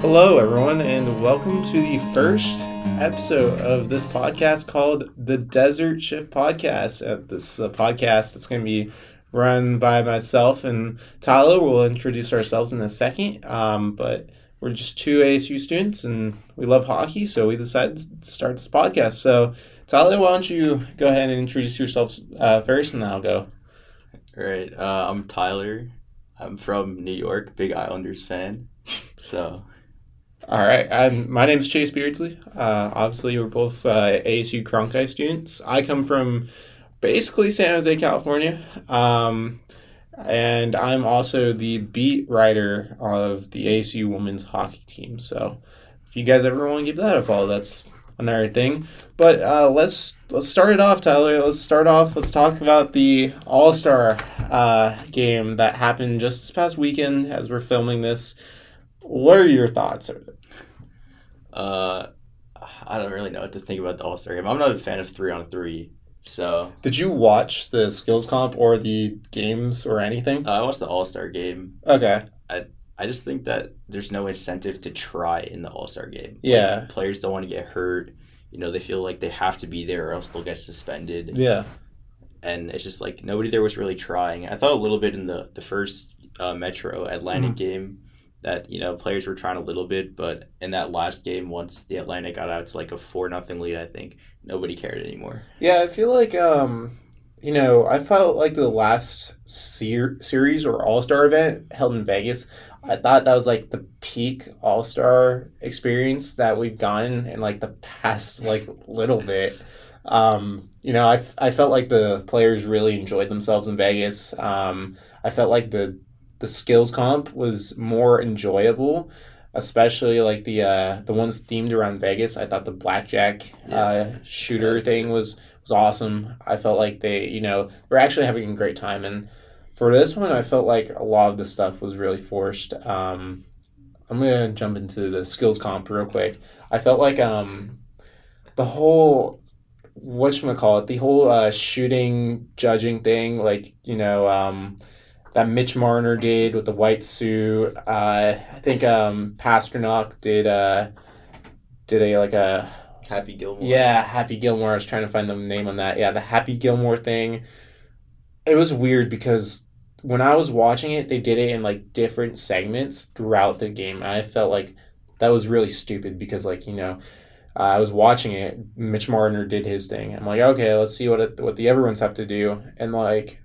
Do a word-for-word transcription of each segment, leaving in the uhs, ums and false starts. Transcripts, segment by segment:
Hello, everyone, and welcome to the first episode of this podcast called the Desert Shift Podcast. Uh, this is a podcast that's going to be run by myself and Tyler. We'll introduce ourselves in a second, um, but we're just two A S U students, and we love hockey, so we decided to start this podcast. So, Tyler, why don't you go ahead and introduce yourself uh, first, and then I'll go. All right, uh, I'm Tyler. I'm from New York, big Islanders fan, so... All right. I'm, my name's Chase Beardsley. Uh, obviously, we're both uh, A S U Cronkite students. I come from basically San Jose, California, um, and I'm also the beat writer of the A S U women's hockey team. So, if you guys ever want to give that a follow, that's another thing. But uh, let's let's start it off, Tyler. Let's start off. Let's talk about the All-Star uh, game that happened just this past weekend as we're filming this. What are your thoughts of it? Uh, I don't really know what to think about the All-Star game. I'm not a fan of three-on-three, so... Did you watch the skills comp or the games or anything? Uh, I watched the All-Star game. Okay. I I just think that there's no incentive to try in the All-Star game. Yeah. Like, players don't want to get hurt. You know, they feel like they have to be there or else they'll get suspended. Yeah. And it's just like nobody there was really trying. I thought a little bit in the, the first uh, Metro Atlantic mm-hmm. game. That, you know, players were trying a little bit, but in that last game, once the Atlantic got out to like a four nothing lead, I think nobody cared anymore. Yeah, I feel like, um, you know, I felt like the last ser- series or All-Star event held in Vegas, I thought that was like the peak All-Star experience that we've gotten in like the past like little bit. Um, you know, I, I felt like the players really enjoyed themselves in Vegas. Um, I felt like the The skills comp was more enjoyable, especially like the uh, the ones themed around Vegas. I thought the blackjack yeah. uh, shooter yeah, thing was, was awesome. I felt like they, you know, were actually having a great time. And for this one, I felt like a lot of the stuff was really forced. Um, I'm going to jump into the skills comp real quick. I felt like um, the whole... whatchamacallit, the whole uh, shooting, judging thing, like, you know... Um, that Mitch Marner did with the white suit. Uh, I think um, Pastrnak did uh, did a like a Happy Gilmore. Yeah, Happy Gilmore. I was trying to find the name on that. Yeah, the Happy Gilmore thing. It was weird because when I was watching it, they did it in like different segments throughout the game. And I felt like that was really stupid because like you know. Uh, I was watching it. Mitch Marner did his thing. I'm like, okay, let's see what it, what the everyone's have to do, and like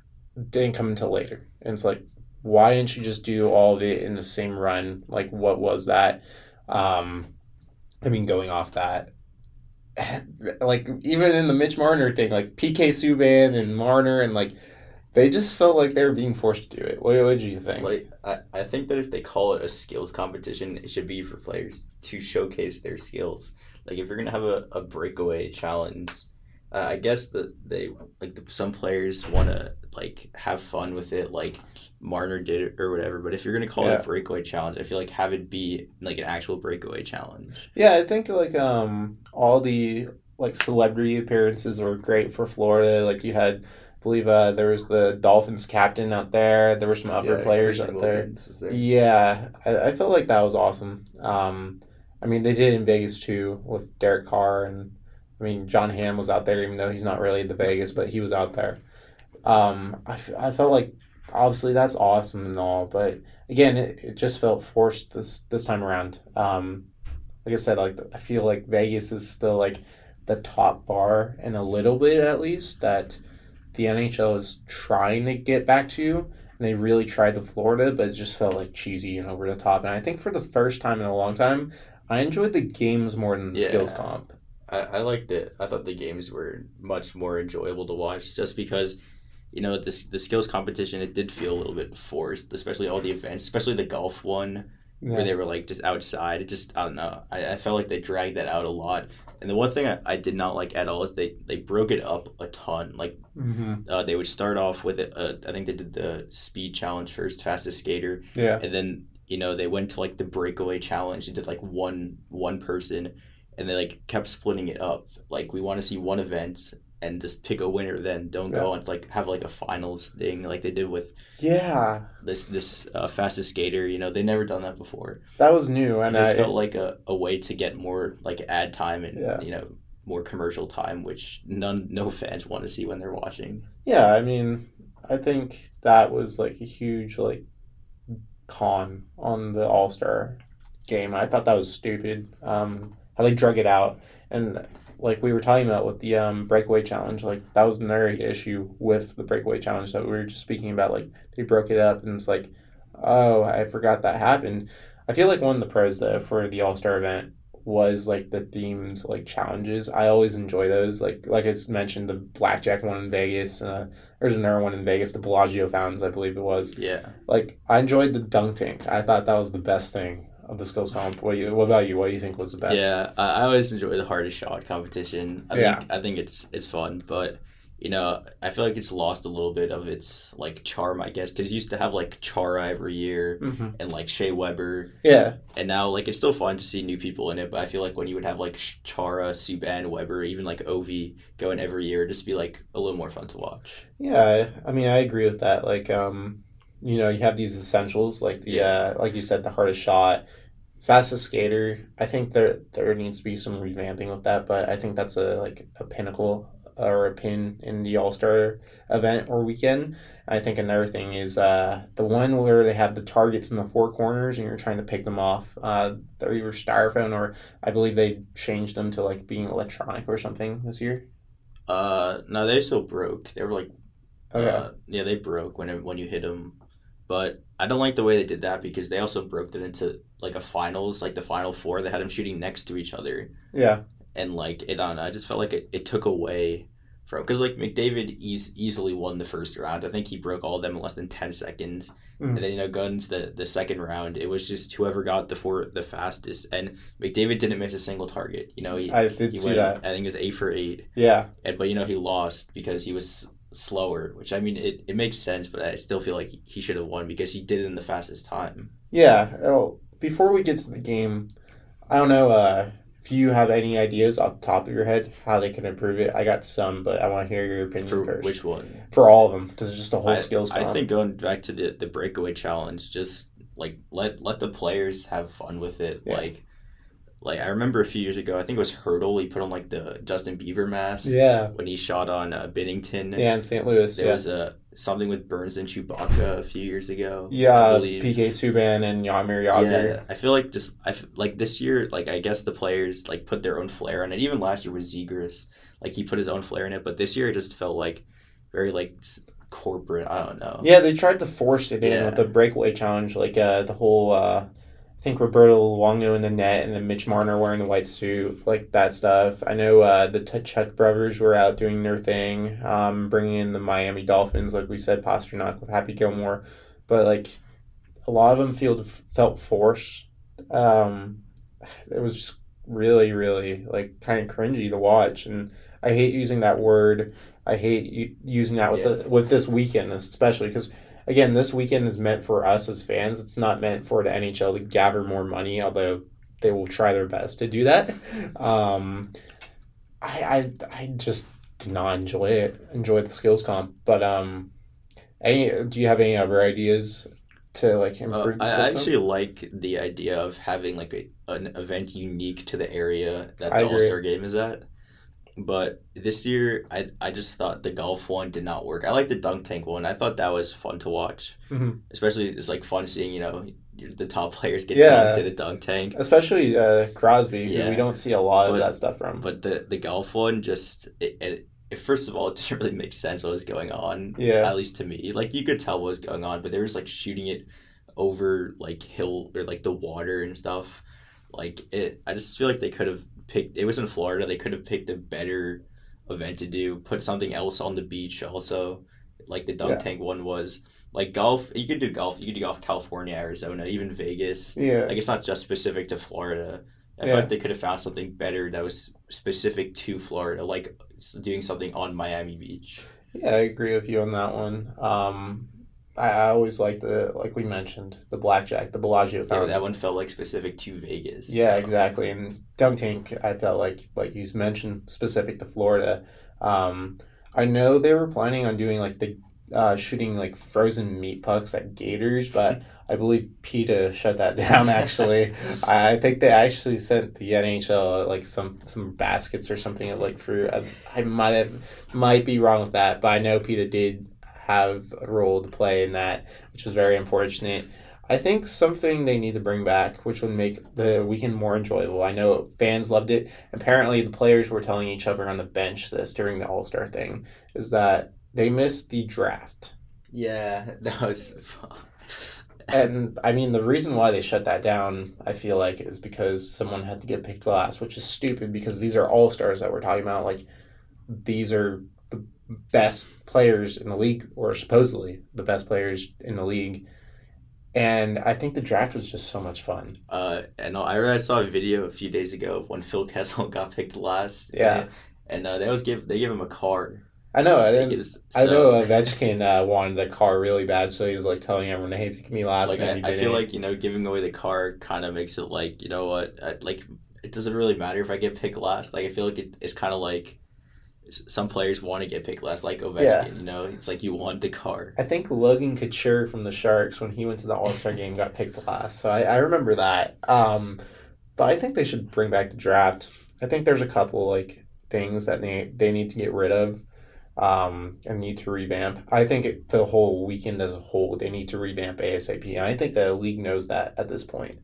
didn't come until later. And it's like, why didn't you just do all of it in the same run? Like, what was that? Um, I mean, going off that, like, even in the Mitch Marner thing, like, P K Subban and Marner, and, like, they just felt like they were being forced to do it. What, what did you think? Like, I, I think that if they call it a skills competition, it should be for players to showcase their skills. Like, if you're going to have a, a breakaway challenge, uh, I guess that they, like, the, some players want to... like have fun with it like Marner did it or whatever, but if you're gonna call yeah. it a breakaway challenge, I feel like have it be like an actual breakaway challenge. Yeah, I think like um all the like celebrity appearances were great for Florida. Like you had I believe uh there was the Dolphins captain out there, there were some other yeah, players Christian out there. there. Yeah. I, I felt like that was awesome. Um I mean they did in Vegas too with Derek Carr and I mean John Hamm was out there even though he's not really the Vegas, but he was out there. Um, I, f- I felt like, obviously, that's awesome and all, but, again, it, it just felt forced this this time around. Um, like I said, like I feel like Vegas is still, like, the top bar in a little bit, at least, that the N H L is trying to get back to, and they really tried to Florida, but it just felt, like, cheesy and over the top. And I think for the first time in a long time, I enjoyed the games more than the yeah. skills comp. I, I liked it. I thought the games were much more enjoyable to watch, just because... You know, this the skills competition, it did feel a little bit forced, especially all the events, especially the golf one yeah. where they were, like, just outside. It just, I don't know. I, I felt like they dragged that out a lot. And the one thing I, I did not like at all is they, they broke it up a ton. Like, mm-hmm. uh, they would start off with, a, a, I think they did the speed challenge first, fastest skater. Yeah. And then, you know, they went to, like, the breakaway challenge. They did, like, one one person. And they, like, kept splitting it up. Like, we want to see one event. and just pick a winner then. Don't yeah. go and like have like a finals thing like they did with yeah this this uh, fastest skater. You know, they never done that before. That was new, and it just I, felt like a, a way to get more like ad time and yeah. you know, more commercial time, which none no fans want to see when they're watching. Yeah, I mean, I think that was like a huge like con on the All-Star game. I thought that was stupid. Um, I like drug it out, and like we were talking about with the um breakaway challenge, like that was another issue with the breakaway challenge that we were just speaking about. Like they broke it up, and it's like, oh, I forgot that happened. I feel like one of the pros though for the All-Star event was like the themed like challenges. I always enjoy those. Like like I mentioned, the blackjack one in Vegas. Uh, there's another one in Vegas, the Bellagio fountains, I believe it was. Yeah. Like I enjoyed the dunk tank. I thought that was the best thing of the skills comp. What do you? What about you? What do you think was the best? Yeah, I always enjoy the hardest shot competition. I yeah. think I think it's it's fun, but you know, I feel like it's lost a little bit of its like charm, I guess, because you used to have like Chara every year mm-hmm. and like Shea Weber. Yeah. And now like it's still fun to see new people in it, but I feel like when you would have like Chara, Subban, Weber, even like Ovi going every year, it'd just be like a little more fun to watch. Yeah, I mean, I agree with that. Like, um, you know, you have these essentials like the uh, like you said, the hardest shot, fastest skater. I think there there needs to be some revamping with that, but I think that's a like a pinnacle or a pin in the All-Star event or weekend. I think another thing is uh, the one where they have the targets in the four corners and you're trying to pick them off. Uh, they're either styrofoam or I believe they changed them to like being electronic or something this year. Uh, no, they still broke. They were like, okay. uh, yeah, they broke when it, when you hit them. But I don't like the way they did that because they also broke it into like a finals, like the final four. They had them shooting next to each other. Yeah. And, like, it, I don't know, I just felt like it, it took away from... Because, like, McDavid eas- easily won the first round. I think he broke all of them in less than ten seconds. Mm-hmm. And then, you know, going into the, the second round, it was just whoever got the four the fastest. And McDavid didn't miss a single target. You know, he, I did he see went, that. I think it was eight for eight. Yeah. And But, you know, he lost because he was slower, which, I mean, it, it makes sense, but I still feel like he should have won because he did it in the fastest time. Yeah. Well, before we get to the game, I don't know... Uh, If you have any ideas off the top of your head how they can improve it, I got some, but I want to hear your opinion for first. Which one? For all of them, because it's just a whole I, skills problem. I think going back to the, the breakaway challenge, just like let let the players have fun with it. Yeah. Like, like I remember a few years ago, I think it was Hurdle. He put on like the Justin Bieber mask. Yeah. When he shot on uh, Binnington. Yeah, in Saint Louis. There yeah. was a something with Burns and Chewbacca a few years ago. Yeah, P K Subban and Jaromir Jagr. Yeah, I feel like just I f- like this year, like I guess the players like put their own flair on it. Even last year with Zegras, like he put his own flair in it. But this year, it just felt like very like corporate. I don't know. Yeah, they tried to force it in yeah. with the breakaway challenge, like uh, the whole. Uh, I think Roberto Luongo in the net and then Mitch Marner wearing the white suit, like that stuff. I know uh, the Tkachuk brothers were out doing their thing, um, bringing in the Miami Dolphins, like we said, Pastrnak with Happy Gilmore. But, like, a lot of them feel, felt forced. Um, it was just really, really, like, kind of cringy to watch. And I hate using that word. I hate u- using that with yeah. the, with this weekend, especially because... Again, this weekend is meant for us as fans. It's not meant for the N H L to gather more money, although they will try their best to do that. Um, I, I I just did not enjoy it, enjoy the skills comp. But um, any do you have any other ideas to like improve? Uh, the I actually comp? like the idea of having like a, an event unique to the area that the All-Star game is at. But this year, I I just thought the golf one did not work. I like the dunk tank one. I thought that was fun to watch. Mm-hmm. Especially, it's like fun seeing, you know, the top players get yeah. dunked in a dunk tank. Especially uh, Crosby, yeah. who we don't see a lot but, of that stuff from. But the, the golf one just, it, it, it first of all, it didn't really make sense what was going on. Yeah. At least to me. Like, you could tell what was going on, but they were just, like, shooting it over, like, hill or, like, the water and stuff. Like, it. I just feel like they could have... Picked, it was in Florida. They could have picked a better event to do. Put something else on the beach also, like the dunk yeah. tank one was. Like golf, you could do golf. You could do golf California, Arizona, even Vegas. Yeah. Like it's not just specific to Florida. I yeah. feel like they could have found something better that was specific to Florida, like doing something on Miami Beach. Yeah, I agree with you on that one. Um, I, I always liked the, like we mentioned, the blackjack, the Bellagio fountains. Yeah, that one felt like specific to Vegas. Yeah, so. Exactly. And dunk tank, I felt like, like you mentioned, specific to Florida. Um, I know they were planning on doing like the uh, shooting like frozen meat pucks at Gators, but I believe PETA shut that down. Actually, I think they actually sent the N H L like some, some baskets or something of like fruit. I, I might have might be wrong with that, but I know PETA did have a role to play in that, which was very unfortunate. I think something they need to bring back, which would make the weekend more enjoyable. I know fans loved it. Apparently, the players were telling each other on the bench this during the All-Star thing, is that they missed the draft. Yeah, that was fun. And, I mean, the reason why they shut that down, I feel like, is because someone had to get picked last, which is stupid because these are All-Stars that we're talking about. Like, these are the best players in the league, or supposedly the best players in the league. And I think the draft was just so much fun. Uh, and I, I saw a video a few days ago of when Phil Kessel got picked last. Yeah. And, and uh, they always give they give him a car. I know. I didn't. Us, I so. know Ovechkin uh, wanted the car really bad, so he was like telling everyone, "Hey, pick me last." Like, I, I feel like you know, giving away the car kind of makes it like you know what, I, like it doesn't really matter if I get picked last. Like I feel like it, it's kind of like. Some players want to get picked last, like Ovechkin, yeah. you know? It's like you want the car. I think Logan Couture from the Sharks, when he went to the All-Star game, got picked last. So I, I remember that. Um, but I think they should bring back the draft. I think there's a couple, like, things that they, they need to get rid of um, and need to revamp. I think it, the whole weekend as a whole, they need to revamp ASAP. And I think the league knows that at this point.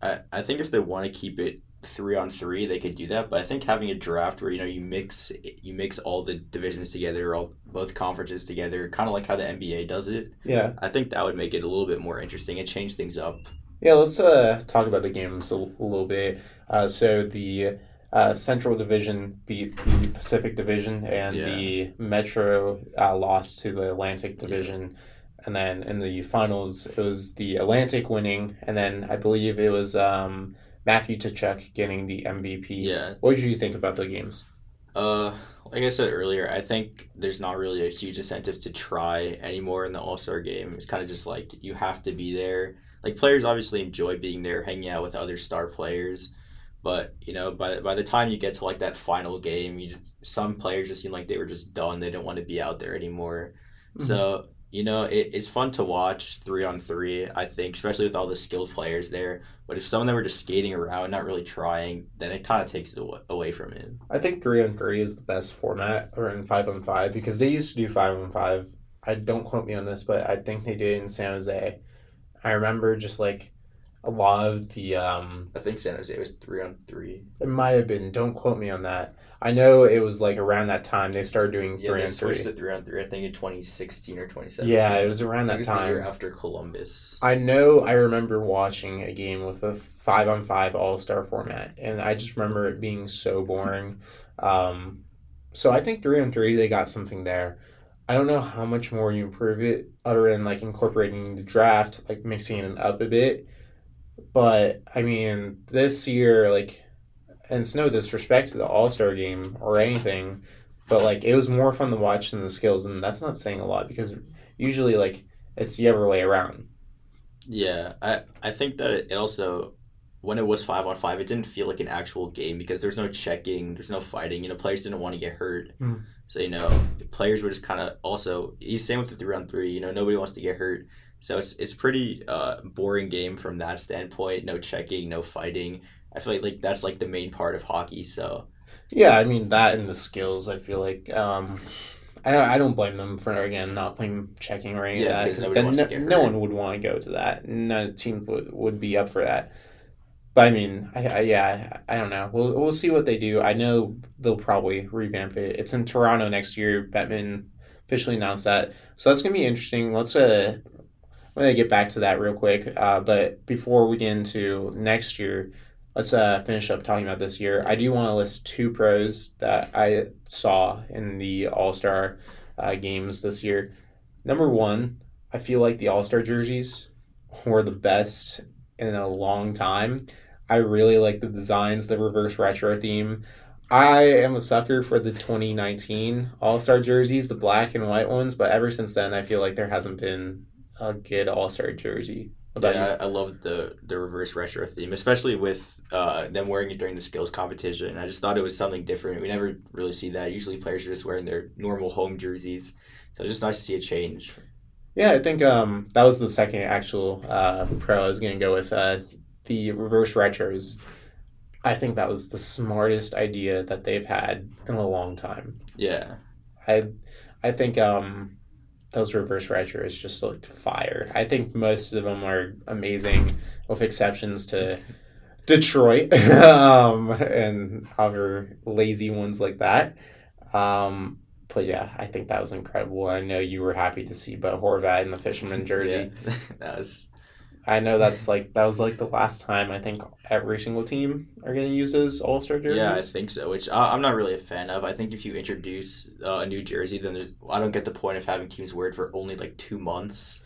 I, I think if they want to keep it three on three, they could do that, but I think having a draft where you know you mix you mix all the divisions together, all both conferences together, kind of like how the N B A does it. Yeah, I think that would make it a little bit more interesting and change things up. Yeah, let's uh talk about the games a, a little bit. Uh, so the uh Central Division beat the Pacific Division, and yeah. the Metro uh, lost to the Atlantic Division. Yeah. And then in the finals, it was the Atlantic winning, and then I believe it was um. Matthew Tkachuk getting the M V P. Yeah. What did you think about the games? Uh, like I said earlier, I think there's not really a huge incentive to try anymore in the All-Star game. It's kind of just like you have to be there. Like players obviously enjoy being there, hanging out with other star players, but you know, by by the time you get to like that final game, you some players just seem like they were just done. They didn't want to be out there anymore. Mm-hmm. So. You know, it, it's fun to watch three on three, I think, especially with all the skilled players there. But if some of them were just skating around, not really trying, then it kind of takes it away from it. I think three on three is the best format, or in five on five, because they used to do five on five. I don't quote me on this, but I think they did in San Jose. I remember just like a lot of the. Um, I think San Jose was three on three. It might have been. Don't quote me on that. I know it was like around that time they started doing yeah, three on three. Yeah, they switched to three on three. I think in twenty sixteen or twenty seventeen. Yeah, it was around that time. The year after Columbus. I know. I remember watching a game with a five on five All Star format, and I just remember it being so boring. Um, so I think three on three, they got something there. I don't know how much more you improve it, other than like incorporating the draft, like mixing it up a bit. But I mean, this year, like. And it's no disrespect to the All-Star game or anything, but, like, it was more fun to watch than the skills, and that's not saying a lot because usually, like, it's the other way around. Yeah, I, I think that it also, when it was five on five, it didn't feel like an actual game because there's no checking, there's no fighting. You know, players didn't want to get hurt. Mm. So, you know, players were just kind of also, same with the three on three, you know, nobody wants to get hurt. So it's it's pretty uh, boring game from that standpoint. No checking, no fighting. I feel like, like that's like the main part of hockey. So, yeah, I mean that and the skills. I feel like um, I don't I don't blame them for again not playing checking or any yeah, of that because no, no one would want to go to that. No team would, would be up for that. But I mean, I, I yeah, I, I don't know. We'll we'll see what they do. I know they'll probably revamp it. It's in Toronto next year. Bettman officially announced that, so that's gonna be interesting. Let's uh, I'm gonna get back to that real quick. Uh, but before we get into next year. Let's uh, finish up talking about this year. I do want to list two pros that I saw in the All-Star uh, games this year. Number one, I feel like the All-Star jerseys were the best in a long time. I really like the designs, the reverse retro theme. I am a sucker for the twenty nineteen All-Star jerseys, the black and white ones, but ever since then, I feel like there hasn't been a good All-Star jersey. Yeah, I, I love the, the reverse retro theme, especially with uh, them wearing it during the skills competition. I just thought it was something different. We never really see that. Usually players are just wearing their normal home jerseys. So it's just nice to see a change. Yeah, I think um, that was the second actual uh, pro I was going to go with. Uh, the reverse retros. I think that was the smartest idea that they've had in a long time. Yeah. I I think... Um, Those reverse retros just looked fire. I think most of them are amazing, with exceptions to Detroit um, and other lazy ones like that. Um, but yeah, I think that was incredible. I know you were happy to see Bo Horvat in the Fisherman jersey. Yeah, that was. I know that's like that was like the last time I think every single team are going to use those All-Star jerseys. Yeah, I think so, which I, I'm not really a fan of. I think if you introduce uh, a new jersey, then I don't get the point of having teams wear it for only like two months.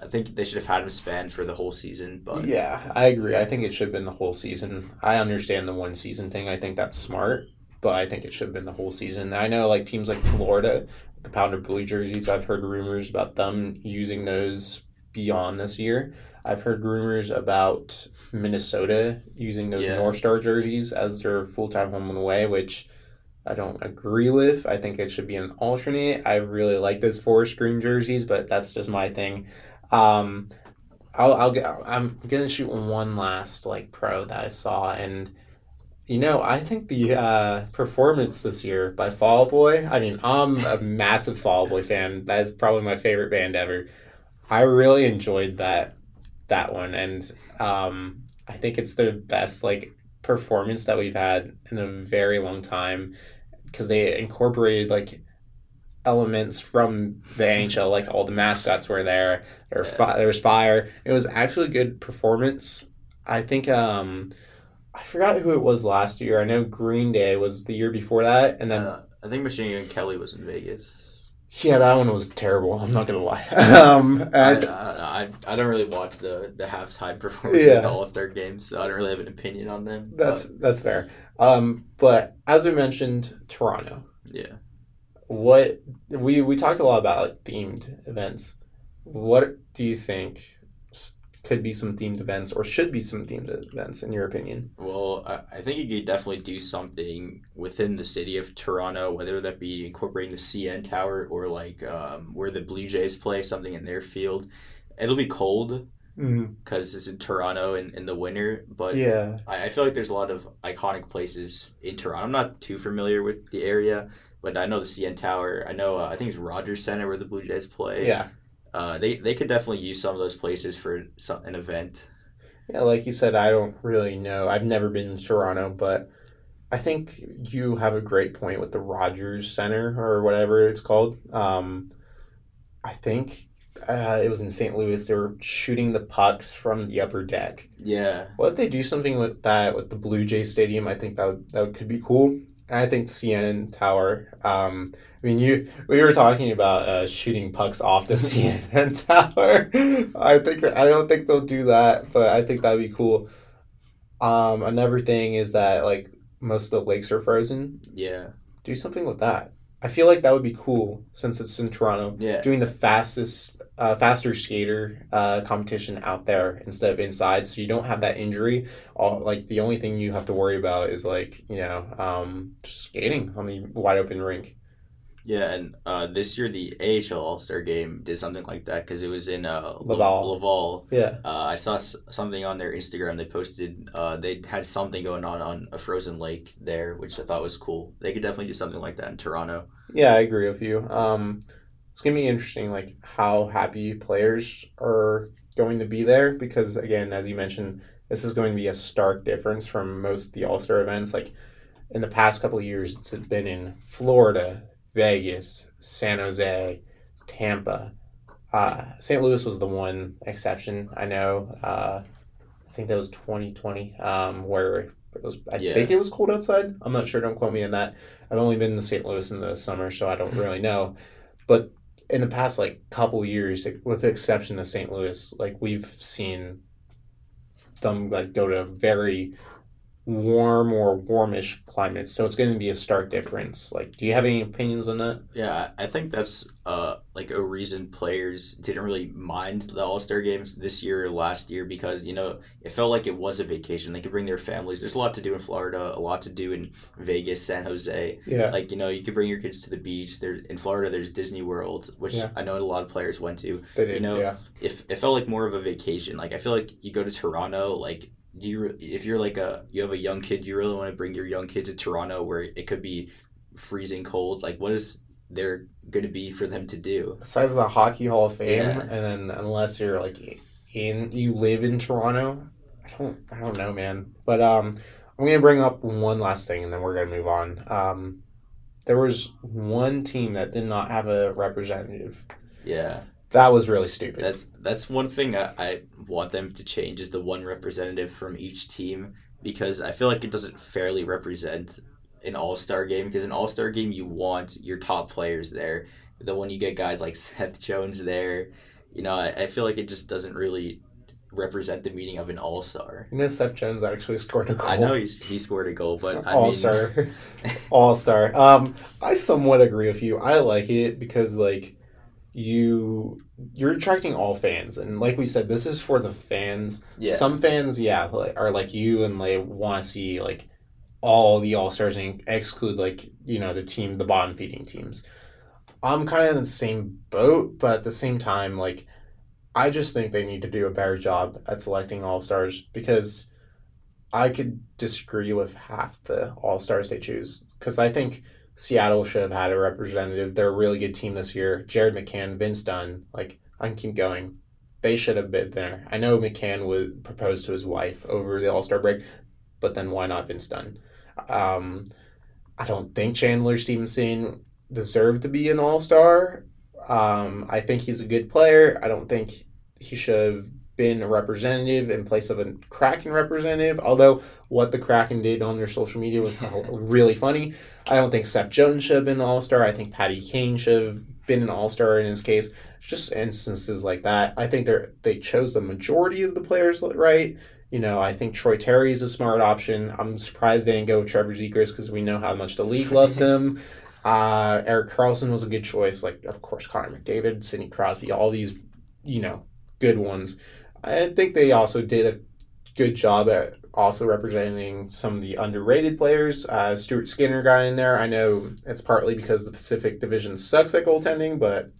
I think they should have had them spanned for the whole season. But yeah, I agree. I think it should have been the whole season. I understand the one season thing. I think that's smart, but I think it should have been the whole season. I know like teams like Florida, with the Pounder Blue jerseys, I've heard rumors about them using those beyond this year. I've heard rumors about Minnesota using those yeah. North Star jerseys as their full-time home and away, which I don't agree with. I think it should be an alternate. I really like those forest green jerseys, but that's just my thing. Um, I'll, I'll, I'm gonna shoot one last like pro that I saw, and you know I think the uh, performance this year by Fall Boy. I mean, I'm a massive Fall Boy fan. That is probably my favorite band ever. I really enjoyed that. That one, and um, I think it's the best like performance that we've had in a very long time, because they incorporated like elements from the N H L, like all the mascots were there. There, were fi- there was fire. It was actually a good performance. I think um, I forgot who it was last year. I know Green Day was the year before that, and then uh, I think Machine Gun Kelly was in Vegas. Yeah, that one was terrible. I'm not going to lie. um, I, I, I, I don't really watch the, the halftime performance yeah. at the All-Star games, so I don't really have an opinion on them. That's but. that's fair. Um, but as we mentioned, Toronto. Yeah. What we we talked a lot about like, themed events. What do you think could be some themed events or should be some themed events in your opinion? Well, I think you could definitely do something within the city of Toronto, whether that be incorporating the C N Tower or like um, where the Blue Jays play, something in their field. It'll be cold because mm-hmm. it's in Toronto in, in the winter, but yeah. I, I feel like there's a lot of iconic places in Toronto. I'm not too familiar with the area, but I know the C N Tower. I know, uh, I think it's Rogers Center where the Blue Jays play. Yeah. Uh, they, they could definitely use some of those places for some, an event. Yeah, like you said, I don't really know. I've never been to Toronto, but I think you have a great point with the Rogers Center or whatever it's called. Um, I think uh, it was in Saint Louis. They were shooting the pucks from the upper deck. Yeah. Well, if they do something with that, with the Blue Jay Stadium, I think that would, that could be cool. I think C N Tower. Um, I mean, you we were talking about uh, shooting pucks off the C N Tower. I think I don't think they'll do that, but I think that'd be cool. Um, another thing is that like most of the lakes are frozen. Yeah, do something with that. I feel like that would be cool since it's in Toronto. Yeah, doing the fastest, uh, faster skater uh, competition out there instead of inside, so you don't have that injury. All like the only thing you have to worry about is like you know um, just skating on the wide open rink. Yeah, and uh, this year the A H L All-Star Game did something like that because it was in uh, Laval. Laval. Yeah, uh, I saw s- something on their Instagram. They posted uh, they had something going on on a frozen lake there, which I thought was cool. They could definitely do something like that in Toronto. Yeah, I agree with you. Um, it's going to be interesting, like, how happy players are going to be there because, again, as you mentioned, this is going to be a stark difference from most of the All-Star events. Like, in the past couple of years, it's been in Florida, Vegas, San Jose, Tampa. Uh, Saint Louis was the one exception, I know. Uh, I think that was twenty twenty, um, where... It was, I yeah. think it was cold outside. I'm not sure. Don't quote me on that. I've only been to Saint Louis in the summer, so I don't really know. But in the past, like, couple years, with the exception of Saint Louis, like, we've seen them, like, go to very warm or warmish climates, so it's going to be a stark difference. Like, do you have any opinions on that? Yeah, I think that's uh like a reason players didn't really mind the All-Star games this year or last year, because, you know, it felt like it was a vacation. They could bring their families. There's a lot to do in Florida, a lot to do in Vegas, San Jose. Yeah. Like, you know, you could bring your kids to the beach. There in Florida, there's Disney World, which yeah. I know a lot of players went to. They did, you know, yeah. If it felt like more of a vacation. Like, I feel like you go to Toronto, like, Do you if you're like a you have a young kid, you really want to bring your young kid to Toronto where it could be freezing cold? Like, what is there going to be for them to do besides the Hockey Hall of Fame? Yeah. And then unless you're like in you live in Toronto, I don't I don't know, man. But um, I'm gonna bring up one last thing and then we're gonna move on. Um, there was one team that did not have a representative. Yeah. That was really stupid. That's that's one thing I, I want them to change is the one representative from each team, because I feel like it doesn't fairly represent an all-star game, because an all-star game you want your top players there. The one you get guys like Seth Jones there, you know, I, I feel like it just doesn't really represent the meaning of an all-star. You know, Seth Jones actually scored a goal. I know he, he scored a goal, but I all-star. mean... All-star. All-star. Um, I somewhat agree with you. I like it because, like, you you're attracting all fans, and like we said, this is for the fans. Yeah. Some fans, yeah, are like you, and they want to see like all the all-stars and exclude like, you know, the team, the bottom feeding teams. I'm kind of in the same boat, but at the same time, like, I just think they need to do a better job at selecting all-stars, because I could disagree with half the all-stars they choose, because I think Seattle should have had a representative. They're a really good team this year. Jared McCann, Vince Dunn, like, I can keep going. They should have been there. I know McCann would propose to his wife over the All-Star break, but then why not Vince Dunn? Um, I don't think Chandler Stevenson deserved to be an All-Star. Um, I think he's a good player. I don't think he should have been a representative in place of a Kraken representative, although what the Kraken did on their social media was really funny. I don't think Seth Jones should have been an all-star. I think Patty Kane should have been an all-star in his case. Just instances like that. I think they they chose the majority of the players right. You know, I think Troy Terry is a smart option. I'm surprised they didn't go with Trevor Zegras, because we know how much the league loves him. Uh, Erik Karlsson was a good choice. Like, of course, Connor McDavid, Sidney Crosby, all these, you know, good ones. I think they also did a good job at also representing some of the underrated players. Uh, Stuart Skinner got in there. I know it's partly because the Pacific Division sucks at goaltending, but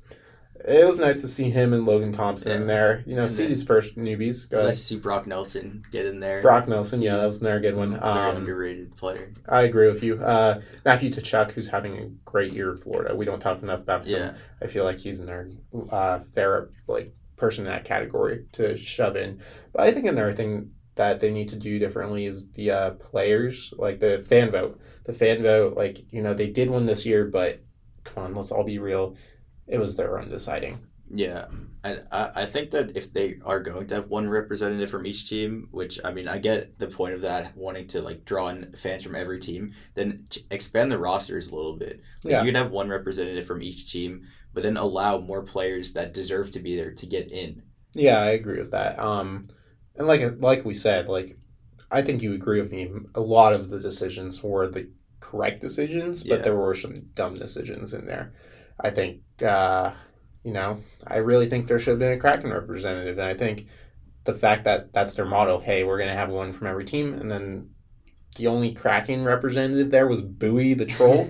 it was nice to see him and Logan Thompson yeah. in there. You know, and see these first newbies. Go it's ahead. Nice to see Brock Nelson get in there. Brock Nelson, yeah, that was another good one. Um, Very underrated player. I agree with you. Uh, Matthew Tkachuk, who's having a great year in Florida. We don't talk enough about yeah. him. I feel like he's in there. Uh, fair, like, person in that category to shove in. But I think another thing that they need to do differently is the uh, players, like the fan vote. The fan vote, like, you know, they did one this year, but come on, let's all be real. It was their own deciding. Yeah. I, I think that if they are going to have one representative from each team, which, I mean, I get the point of that, wanting to, like, draw in fans from every team, then expand the rosters a little bit. Like, yeah. You could have one representative from each team, but then allow more players that deserve to be there to get in. Yeah, I agree with that. Um, and like like we said, like, I think you agree with me. A lot of the decisions were the correct decisions, but yeah. there were some dumb decisions in there. I think, uh, you know, I really think there should have been a Kraken representative. And I think the fact that that's their motto, hey, we're going to have one from every team. And then the only Kraken representative there was Bowie the Troll.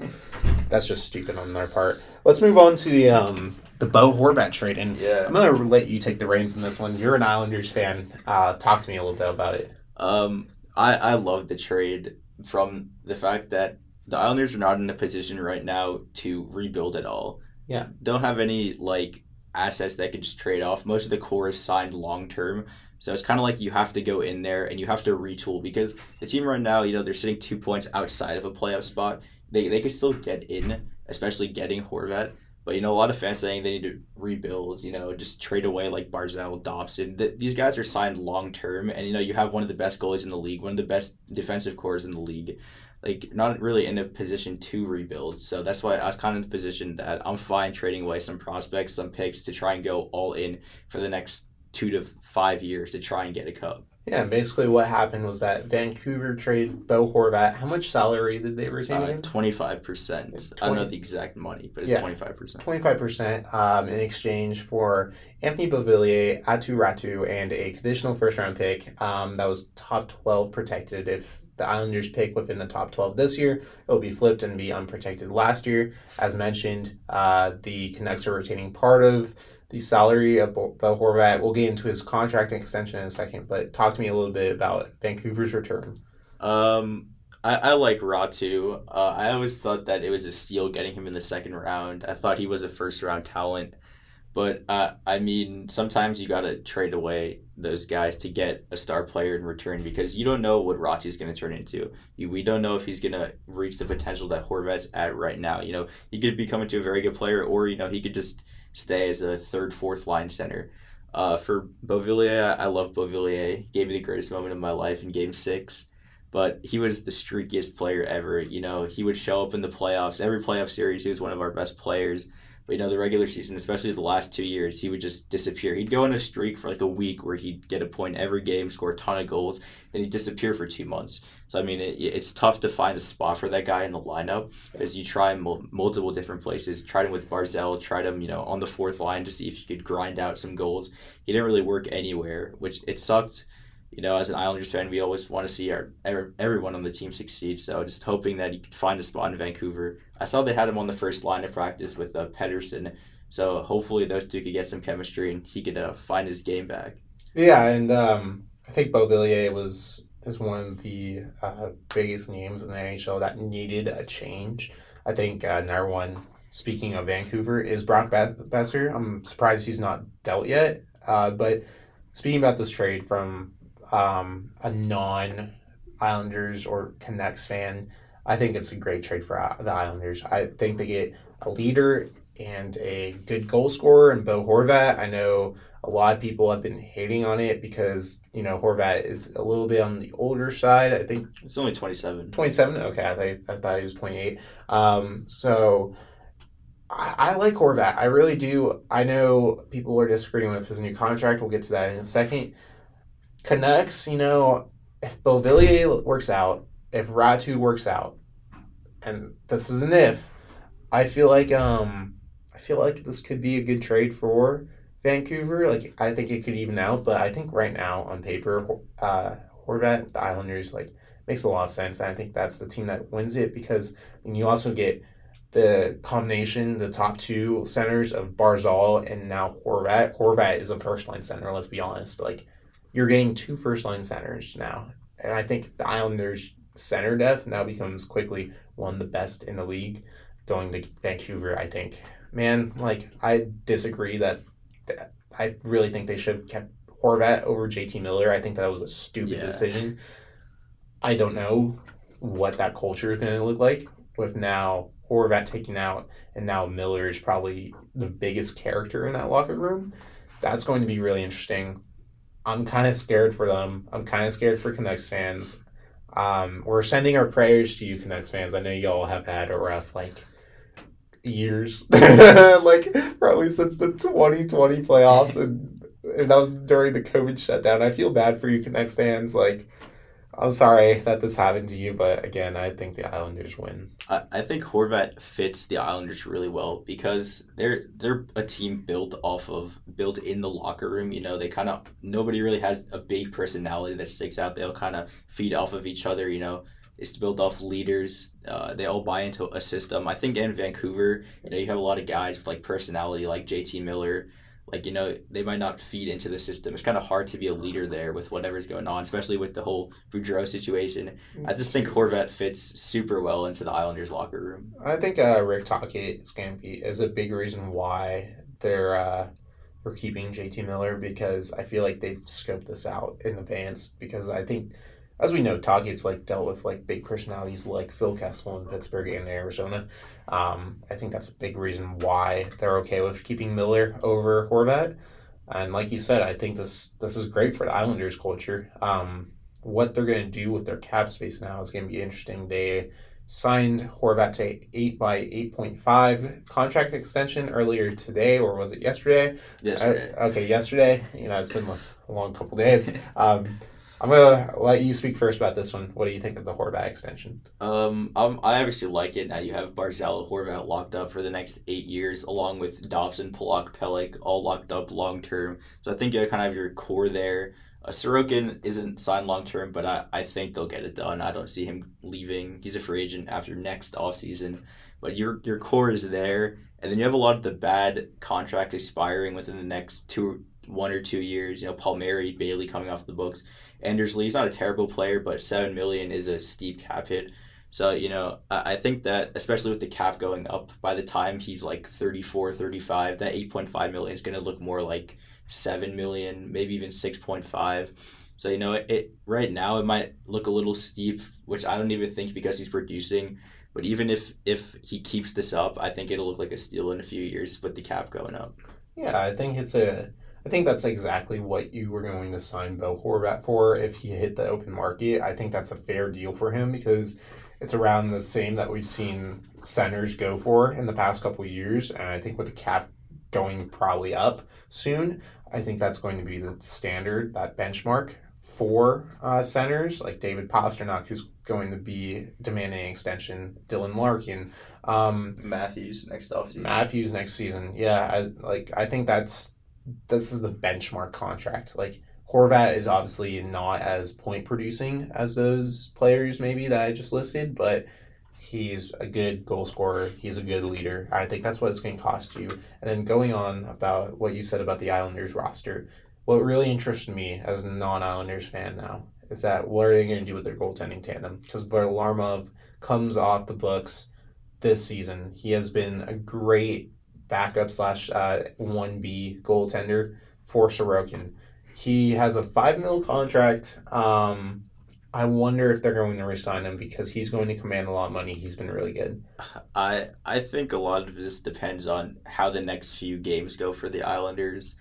That's just stupid on their part. Let's move on to the um, the Bo Horvat trade, and yeah. I'm going to let you take the reins in this one. You're an Islanders fan. Uh, talk to me a little bit about it. Um, I, I love the trade from the fact that the Islanders are not in a position right now to rebuild at all. Yeah. Don't have any, like, assets that could just trade off. Most of the core is signed long-term, so it's kind of like you have to go in there and you have to retool, because the team right now, you know, they're sitting two points outside of a playoff spot. They, they could still get in, especially getting Horvat. But, you know, a lot of fans saying they need to rebuild, you know, just trade away like Barzal, Dobson. The, these guys are signed long-term, and, you know, you have one of the best goalies in the league, one of the best defensive cores in the league. Like, not really in a position to rebuild. So that's why I was kind of in the position that I'm fine trading away some prospects, some picks to try and go all in for the next two to five years to try and get a cup. Yeah, basically what happened was that Vancouver traded Bo Horvat. How much salary did they retain? Uh, twenty-five percent. It's twenty I don't know the exact money, but it's yeah, twenty-five percent. twenty-five percent um, in exchange for Anthony Beauvillier, Aatu Raty, and a conditional first-round pick um, that was top twelve protected. If the Islanders pick within the top twelve this year, it will be flipped and be unprotected last year. As mentioned, uh, the Canucks are retaining part of the salary of Bo Horvat. We'll get into his contract extension in a second, but talk to me a little bit about Vancouver's return. Um, I, I like Ratu. Uh, I always thought that it was a steal getting him in the second round. I thought he was a first-round talent. But, uh, I mean, sometimes you got to trade away those guys to get a star player in return because you don't know what Raty's going to turn into. You, we don't know if he's going to reach the potential that Horvat's at right now. You know, he could become into a very good player or, you know, he could just stay as a third, fourth line center. Uh, for Beauvillier, I love Beauvillier. He gave me the greatest moment of my life in game six. But he was the streakiest player ever. You know, he would show up in the playoffs. Every playoff series, he was one of our best players. But, you know, the regular season, especially the last two years, he would just disappear. He'd go on a streak for like a week where he'd get a point every game, score a ton of goals, then he'd disappear for two months. So, I mean, it, it's tough to find a spot for that guy in the lineup because you try mul- multiple different places. Tried him with Barzal, tried him, you know, on the fourth line to see if he could grind out some goals. He didn't really work anywhere, which it sucked. You know, as an Islanders fan, we always want to see our everyone on the team succeed. So just hoping that he could find a spot in Vancouver. I saw they had him on the first line of practice with uh, Pedersen. So hopefully those two could get some chemistry and he could uh, find his game back. Yeah, and um, I think Beauvillier was is one of the uh, biggest names in the N H L that needed a change. I think uh, number one, speaking of Vancouver, is Brock Besser. I'm surprised he's not dealt yet. Uh, but speaking about this trade from Um, a non-Islanders or Canucks fan, I think it's a great trade for the Islanders. I think they get a leader and a good goal scorer in Bo Horvat. I know a lot of people have been hating on it because, you know, Horvat is a little bit on the older side. I think it's only twenty-seven. twenty-seven? Okay, I, th- I thought he was twenty-eight. Um, so I-, I like Horvat. I really do. I know people are disagreeing with his new contract. We'll get to that in a second. Canucks, you know, if Beauvillier works out, if Ratu works out, and this is an if, I feel like um, I feel like this could be a good trade for Vancouver. Like, I think it could even out, but I think right now on paper, uh, Horvat, the Islanders, like, makes a lot of sense. And I think that's the team that wins it because I mean, you also get the combination, the top two centers of Barzal and now Horvat. Horvat is a first line center. Let's be honest, like. You're getting two first-line centers now. And I think the Islanders' center depth now becomes quickly one of the best in the league going to Vancouver, I think. Man, like, I disagree that – I really think they should have kept Horvat over J T Miller. I think that was a stupid yeah. decision. I don't know what that culture is going to look like with now Horvat taking out and now Miller is probably the biggest character in that locker room. That's going to be really interesting. I'm kind of scared for them. I'm kind of scared for Canucks fans. Um, we're sending our prayers to you, Canucks fans. I know y'all have had a rough, like, years. Like, probably since the twenty twenty playoffs, and, and that was during the COVID shutdown. I feel bad for you, Canucks fans. Like, I'm sorry that this happened to you, but, again, I think the Islanders win. I, I think Horvat fits the Islanders really well because they're they're a team built off of, built in the locker room. You know, they kind of, nobody really has a big personality that sticks out. They all kind of feed off of each other, you know. It's built off leaders. Uh, they all buy into a system. I think in Vancouver, you know, you have a lot of guys with, like, personality, like J T Miller. Like, you know, they might not feed into the system. It's kind of hard to be a leader there with whatever's going on, especially with the whole Boudreau situation. I just think Horvat fits super well into the Islanders' locker room. I think uh, Rick Tocchet is going to be is a big reason why they're uh, we're keeping J T Miller because I feel like they've scoped this out in advance because I think, as we know, Tocchet's, like, dealt with, like, big personalities like Phil Kessel in Pittsburgh and Arizona. Um, I think that's a big reason why they're okay with keeping Miller over Horvat. And like you said, I think this this is great for the Islanders' culture. Um, what they're going to do with their cap space now is going to be interesting. They signed Horvat to eight by eight point five contract extension earlier today, or was it yesterday? Yesterday. I, okay, yesterday. You know, it's been a long couple days. Um I'm going to let you speak first about this one. What do you think of the Horvat extension? Um, I'm, I obviously like it. Now you have Barzal, Horvat locked up for the next eight years, along with Dobson, Polak, Pellick, all locked up long-term. So I think you kind of have your core there. Uh, Sorokin isn't signed long-term, but I, I think they'll get it done. I don't see him leaving. He's a free agent after next offseason. But your your core is there. And then you have a lot of the bad contract expiring within the next two one or two years, you know, Palmieri, Bailey coming off the books. Andersley, he's not a terrible player, but seven million dollars is a steep cap hit. So, you know, I think that, especially with the cap going up, by the time he's like thirty-four, thirty-five, that eight point five million dollars is going to look more like seven million dollars, maybe even six point five. So, you know, it, it right now it might look a little steep, which I don't even think because he's producing. But even if, if he keeps this up, I think it'll look like a steal in a few years with the cap going up. Yeah, I think it's a... I think that's exactly what you were going to sign Bo Horvat for if he hit the open market. I think that's a fair deal for him because it's around the same that we've seen centers go for in the past couple of years. And I think with the cap going probably up soon, I think that's going to be the standard, that benchmark for uh, centers like David Pastrnak, who's going to be demanding an extension, Dylan Larkin. Um, Matthews next offseason. Matthews next season. Yeah, I, like I think that's... This is the benchmark contract. Like, Horvat is obviously not as point-producing as those players maybe that I just listed, but he's a good goal scorer. He's a good leader. I think that's what it's going to cost you. And then going on about what you said about the Islanders roster, what really interests me as a non-Islanders fan now is that what are they going to do with their goaltending tandem? Because Varlamov comes off the books this season. He has been a great backup slash uh, one B goaltender for Sorokin. He has a five mil contract. Um, I wonder if they're going to re-sign him because he's going to command a lot of money. He's been really good. I I think a lot of this depends on how the next few games go for the Islanders,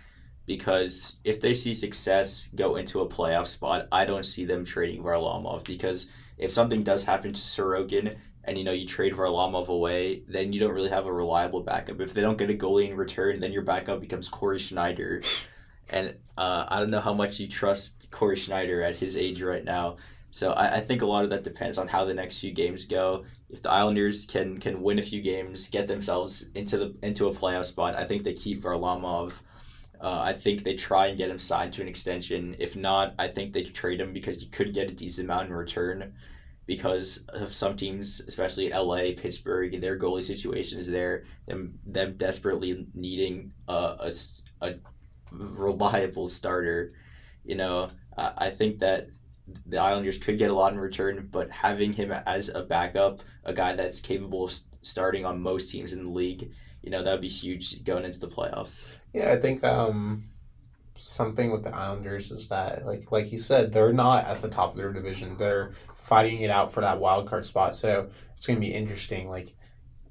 because if they see success go into a playoff spot, I don't see them trading Varlamov, because if something does happen to Sorokin, and, you know, you trade Varlamov away, then you don't really have a reliable backup. If they don't get a goalie in return, then your backup becomes Corey Schneider. And uh, I don't know how much you trust Corey Schneider at his age right now. So I, I think a lot of that depends on how the next few games go. If the Islanders can can win a few games, get themselves into the into a playoff spot, I think they keep Varlamov. Uh, I think they try and get him signed to an extension. If not, I think they trade him because you could get a decent amount in return, because of some teams, especially L A, Pittsburgh, their goalie situation is there, them, them desperately needing a, a, a reliable starter. You know, I, I think that the Islanders could get a lot in return, but having him as a backup, a guy that's capable of starting on most teams in the league, you know, that would be huge going into the playoffs. Yeah, I think... Um... something with the Islanders is that, like like you said, they're not at the top of their division. They're fighting it out for that wild card spot. So it's going to be interesting. Like,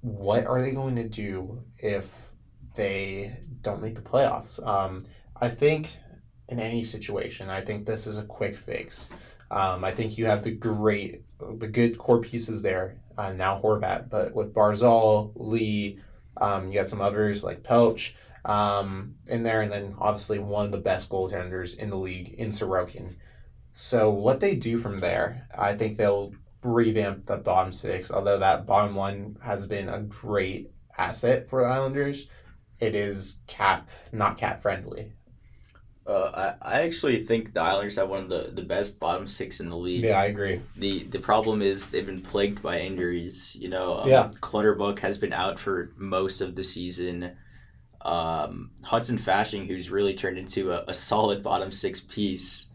what are they going to do if they don't make the playoffs? Um, I think in any situation, I think this is a quick fix. Um, I think you have the great, the good core pieces there. Uh, now Horvat, but with Barzal, Lee, um, you got some others like Pelch, Um, in there, and then obviously one of the best goaltenders in the league in Sorokin. So what they do from there, I think they'll revamp the bottom six, although that bottom line has been a great asset for the Islanders. It is cap, not cap friendly. Uh, I, I actually think the Islanders have one of the, the best bottom six in the league. Yeah, I agree. The the problem is they've been plagued by injuries. You know, um, yeah. Clutterbuck has been out for most of the season. Um, Hudson Fasching, who's really turned into a, a solid bottom six piece.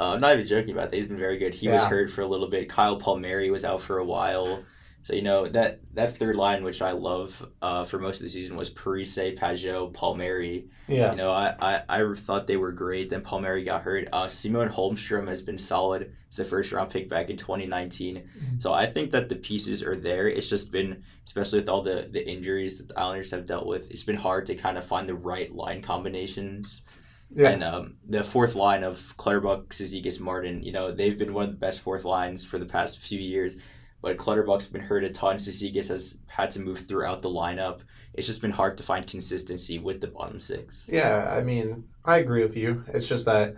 Uh, I'm not even joking about that. He's been very good. He yeah. was hurt for a little bit. Kyle Palmieri was out for a while. So, you know, that, that third line, which I love uh, for most of the season, was Parise, Pageau, Palmieri. Yeah. You know, I, I, I thought they were great. Then Palmieri got hurt. Uh, Simon Holmstrom has been solid. He's a first-round pick back in twenty nineteen. Mm-hmm. So I think that the pieces are there. It's just been, especially with all the, the injuries that the Islanders have dealt with, it's been hard to kind of find the right line combinations. Yeah. And um, the fourth line of Clutterbuck, Cizikas, Martin, you know, they've been one of the best fourth lines for the past few years. But Clutterbuck's been hurt a ton. Cizikas has had to move throughout the lineup. It's just been hard to find consistency with the bottom six. Yeah, I mean, I agree with you. It's just that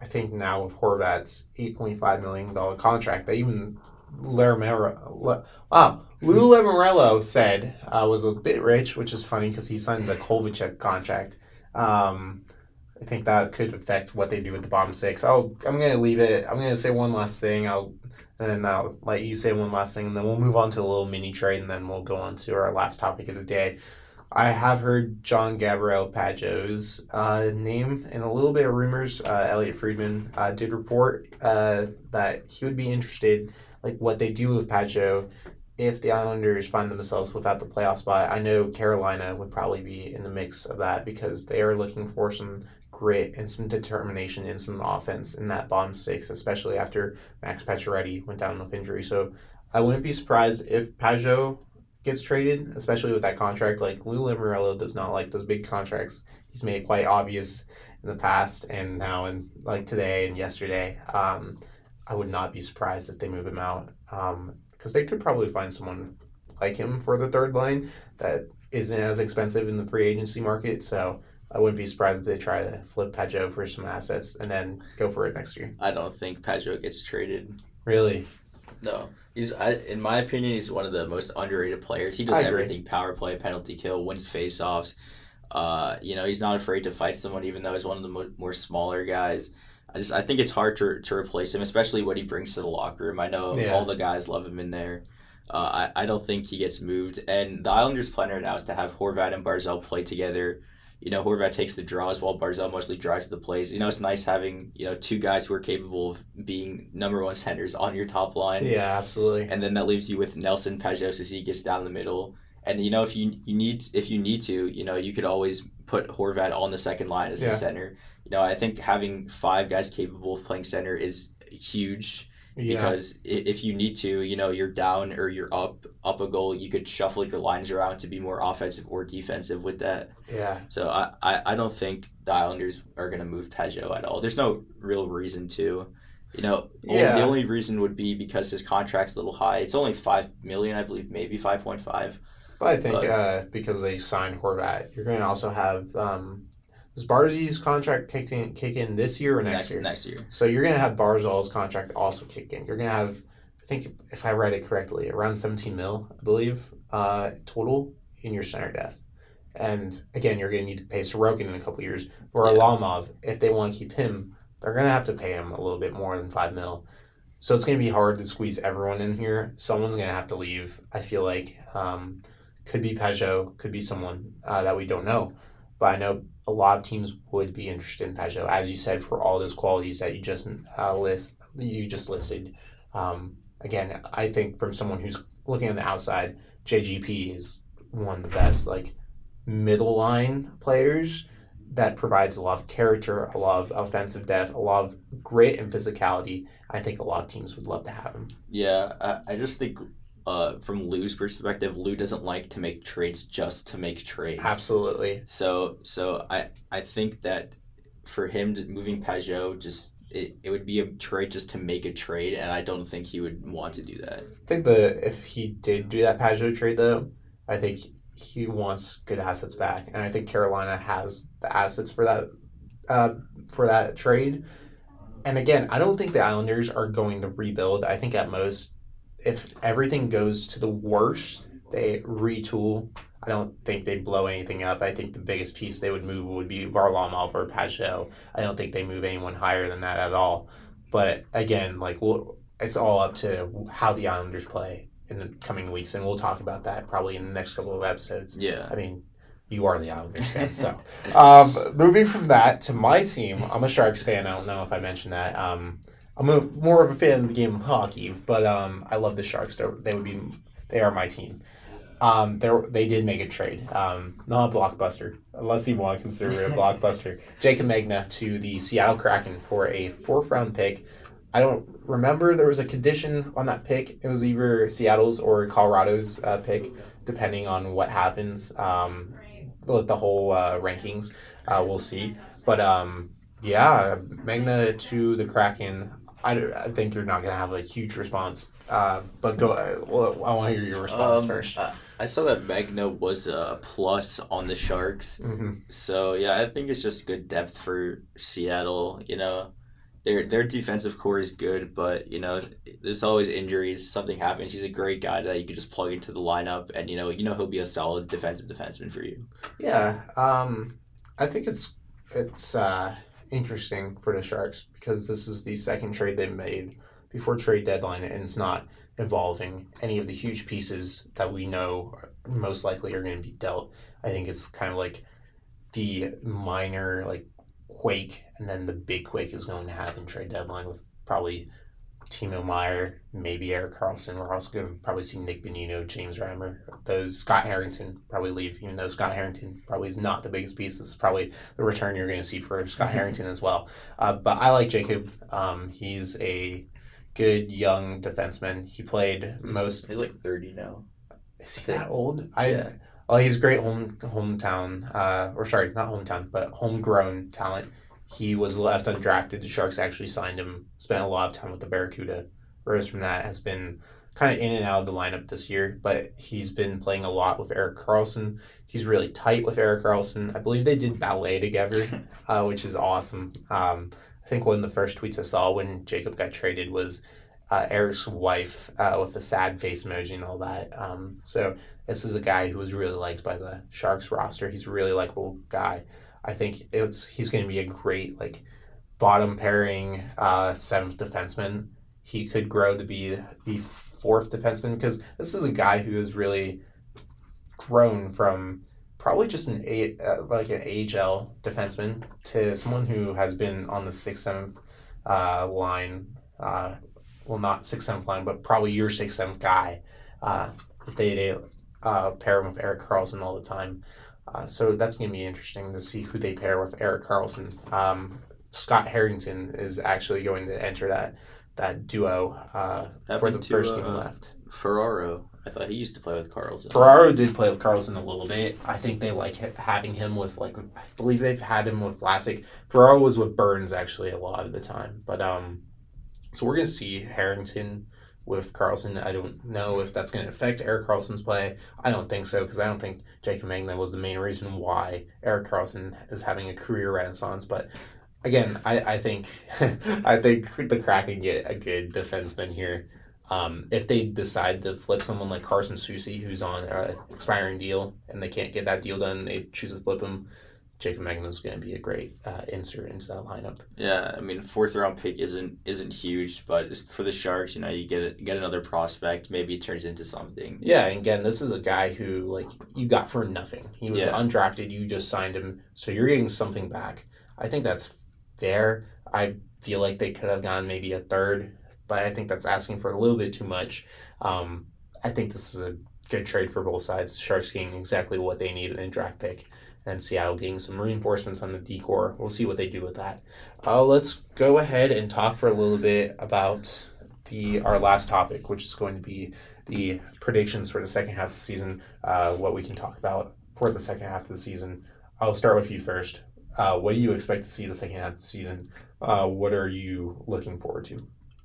I think now with Horvat's eight point five million dollars contract, they even Lermero, wow, Lou Lamorello said uh, was a bit rich, which is funny because he signed the Kovalchuk contract. Um, I think that could affect what they do with the bottom six. I'll, I'm going to leave it. I'm going to say one last thing. I'll and then I'll let you say one last thing, and then we'll move on to a little mini trade, and then we'll go on to our last topic of the day. I have heard Jean-Gabriel Pageau's uh, name and a little bit of rumors. Uh, Elliot Friedman uh, did report uh, that he would be interested, like what they do with Pageau if the Islanders find themselves without the playoff spot. I know Carolina would probably be in the mix of that because they are looking for some grit and some determination and some offense in that bottom six, especially after Max Pacioretty went down with injury. So I wouldn't be surprised if Pageau gets traded, especially with that contract. Like, Lou Lamoriello does not like those big contracts. He's made it quite obvious in the past and now, and like today and yesterday. Um, I would not be surprised if they move him out um, because they could probably find someone like him for the third line that isn't as expensive in the free agency market. So I wouldn't be surprised if they try to flip Pageau for some assets and then go for it next year. I don't think Pageau gets traded. Really? No. He's, I, in my opinion, he's one of the most underrated players. He does everything: power play, penalty kill, wins faceoffs. Uh, you know, he's not afraid to fight someone, even though he's one of the mo- more smaller guys. I just I think it's hard to to replace him, especially what he brings to the locker room. I know yeah. all the guys love him in there. Uh, I, I don't think he gets moved. And the Islanders' plan right now is to have Horvat and Barzal play together. You know, Horvat takes the draws while Barzal mostly drives the plays. You know, it's nice having, you know, two guys who are capable of being number one centers on your top line. Yeah, absolutely. And then that leaves you with Nelson, Pageau, as he gets down the middle. And, you know, if you you need if you need to, you know, you could always put Horvat on the second line as yeah. a center. You know, I think having five guys capable of playing center is huge yeah. because if you need to, you know, you're down or you're up, up a goal, you could shuffle your lines around to be more offensive or defensive with that. Yeah. So I, I, I don't think the Islanders are going to move Pageau at all. There's no real reason to. You know, yeah. only, the only reason would be because his contract's a little high. It's only five million dollars, I believe, maybe five point five. But I think but, uh, because they signed Horvat, you're going to also have um, is Barzal's contract kicked in, kick in this year or next, next year? Next year. So you're going to have Barzal's contract also kick in. You're going to have, I think if I read it correctly, around seventeen mil, I believe, uh, total in your center depth. And again, you're going to need to pay Sorokin in a couple of years. Varlamov, yeah. if they want to keep him, they're going to have to pay him a little bit more than five mil. So it's going to be hard to squeeze everyone in here. Someone's going to have to leave, I feel like. Um, Could be Pageau, could be someone uh, that we don't know. But I know a lot of teams would be interested in Pageau, as you said, for all those qualities that you just uh, list, you just listed. Um, again, I think from someone who's looking on the outside, J G P is one of the best like middle line players that provides a lot of character, a lot of offensive depth, a lot of grit and physicality. I think a lot of teams would love to have him. Yeah, I, I just think... Uh, from Lou's perspective, Lou doesn't like to make trades just to make trades. Absolutely. So, so I, I think that for him to, moving Pageau, just it, it would be a trade just to make a trade, and I don't think he would want to do that. I think the if he did do that Pageau trade though, I think he wants good assets back, and I think Carolina has the assets for that, uh, for that trade. And again, I don't think the Islanders are going to rebuild. I think at most, if everything goes to the worst, they retool. I don't think they blow anything up. I think the biggest piece they would move would be Varlamov or Pageau. I don't think they move anyone higher than that at all. But again, like we'll, it's all up to how the Islanders play in the coming weeks, and we'll talk about that probably in the next couple of episodes. Yeah. I mean, you are the Islanders fan, so. um, moving from that to my team, I'm a Sharks fan. I don't know if I mentioned that. Um, I'm a, more of a fan of the game of hockey, but um, I love the Sharks. They're, they would be, they are my team. Um, they they did make a trade, um, not a blockbuster, unless you want to consider it a blockbuster. Jacob Magna to the Seattle Kraken for a fourth round pick. I don't remember, there was a condition on that pick. It was either Seattle's or Colorado's uh, pick, depending on what happens um, with the whole uh, rankings. Uh, we'll see, but um, yeah, Magna to the Kraken. I think you're not going to have a huge response, uh, but go. Uh, well, I want to hear your response um, first. I, I saw that Magna was a plus on the Sharks. Mm-hmm. So, yeah, I think it's just good depth for Seattle. You know, Their their defensive core is good, but, you know, there's always injuries. Something happens. He's a great guy that you can just plug into the lineup, and, you know, you know he'll be a solid defensive defenseman for you. Yeah. Um, I think it's it's uh, interesting for the Sharks because this is the second trade they made before trade deadline, and it's not involving any of the huge pieces that we know most likely are going to be dealt. I think it's kind of like the minor, like, quake, and then the big quake is going to happen trade deadline with probably Timo Meier, maybe Erik Karlsson. We're also going to probably see Nick Bonino, James Reimer. Those Scott Harrington probably leave, even though Scott Harrington probably is not the biggest piece. This is probably the return you're going to see for Scott Harrington as well. Uh, but I like Jacob. Um, he's a good young defenseman. He played he's, most. He's like thirty now. Is he that old? I. Yeah. Well, he's great home hometown, uh, or sorry, not hometown, but homegrown talent. He was left undrafted. The Sharks actually signed him, spent a lot of time with the Barracuda. Rose from that has been kind of in and out of the lineup this year, but he's been playing a lot with Erik Karlsson. He's really tight with Erik Karlsson. I believe they did ballet together, uh, which is awesome. Um, I think one of the first tweets I saw when Jacob got traded was uh, Eric's wife uh, with a sad face emoji and all that. Um, so... This is a guy who was really liked by the Sharks roster. He's a really likable guy. I think it's he's going to be a great, like, bottom pairing uh, seventh defenseman. He could grow to be the fourth defenseman because this is a guy who has really grown from probably just an a uh, like an A H L defenseman to someone who has been on the sixth, seventh uh, line. Uh, well, not sixth, seventh line, but probably your sixth, seventh guy. Uh, if they. they Uh, pair him with Erik Karlsson all the time. Uh, so that's going to be interesting to see who they pair with Erik Karlsson. Um, Scott Harrington is actually going to enter that that duo uh, for the to, first uh, game left. Ferraro. I thought he used to play with Karlsson. Ferraro did play with Karlsson a little bit. I think they like having him with, like, I believe they've had him with Vlasic. Ferraro was with Burns, actually, a lot of the time. But um, so we're going to see Harrington with Karlsson. I don't know if that's going to affect Erik Karlsson's play. I don't think so, because I don't think Jacob Magna was the main reason why Erik Karlsson is having a career renaissance. But again, I, I think I think the Kraken can get a good defenseman here. Um, if they decide to flip someone like Carson Soucy, who's on an expiring deal, and they can't get that deal done, they choose to flip him, Jacob Magna's going to be a great uh, insert into that lineup. Yeah, I mean, fourth round pick isn't isn't huge, but for the Sharks, you know, you get a, get another prospect, maybe it turns into something. Yeah, and again, this is a guy who, like, you got for nothing. He was yeah. undrafted, you just signed him, so you're getting something back. I think that's fair. I feel like they could have gone maybe a third, but I think that's asking for a little bit too much. Um, I think this is a good trade for both sides. The Sharks getting exactly what they needed in a draft pick, and Seattle getting some reinforcements on the decor. We'll see what they do with that. Uh, let's go ahead and talk for a little bit about the our last topic, which is going to be the predictions for the second half of the season, uh, what we can talk about for the second half of the season. I'll start with you first. Uh, what do you expect to see the second half of the season? Uh, what are you looking forward to?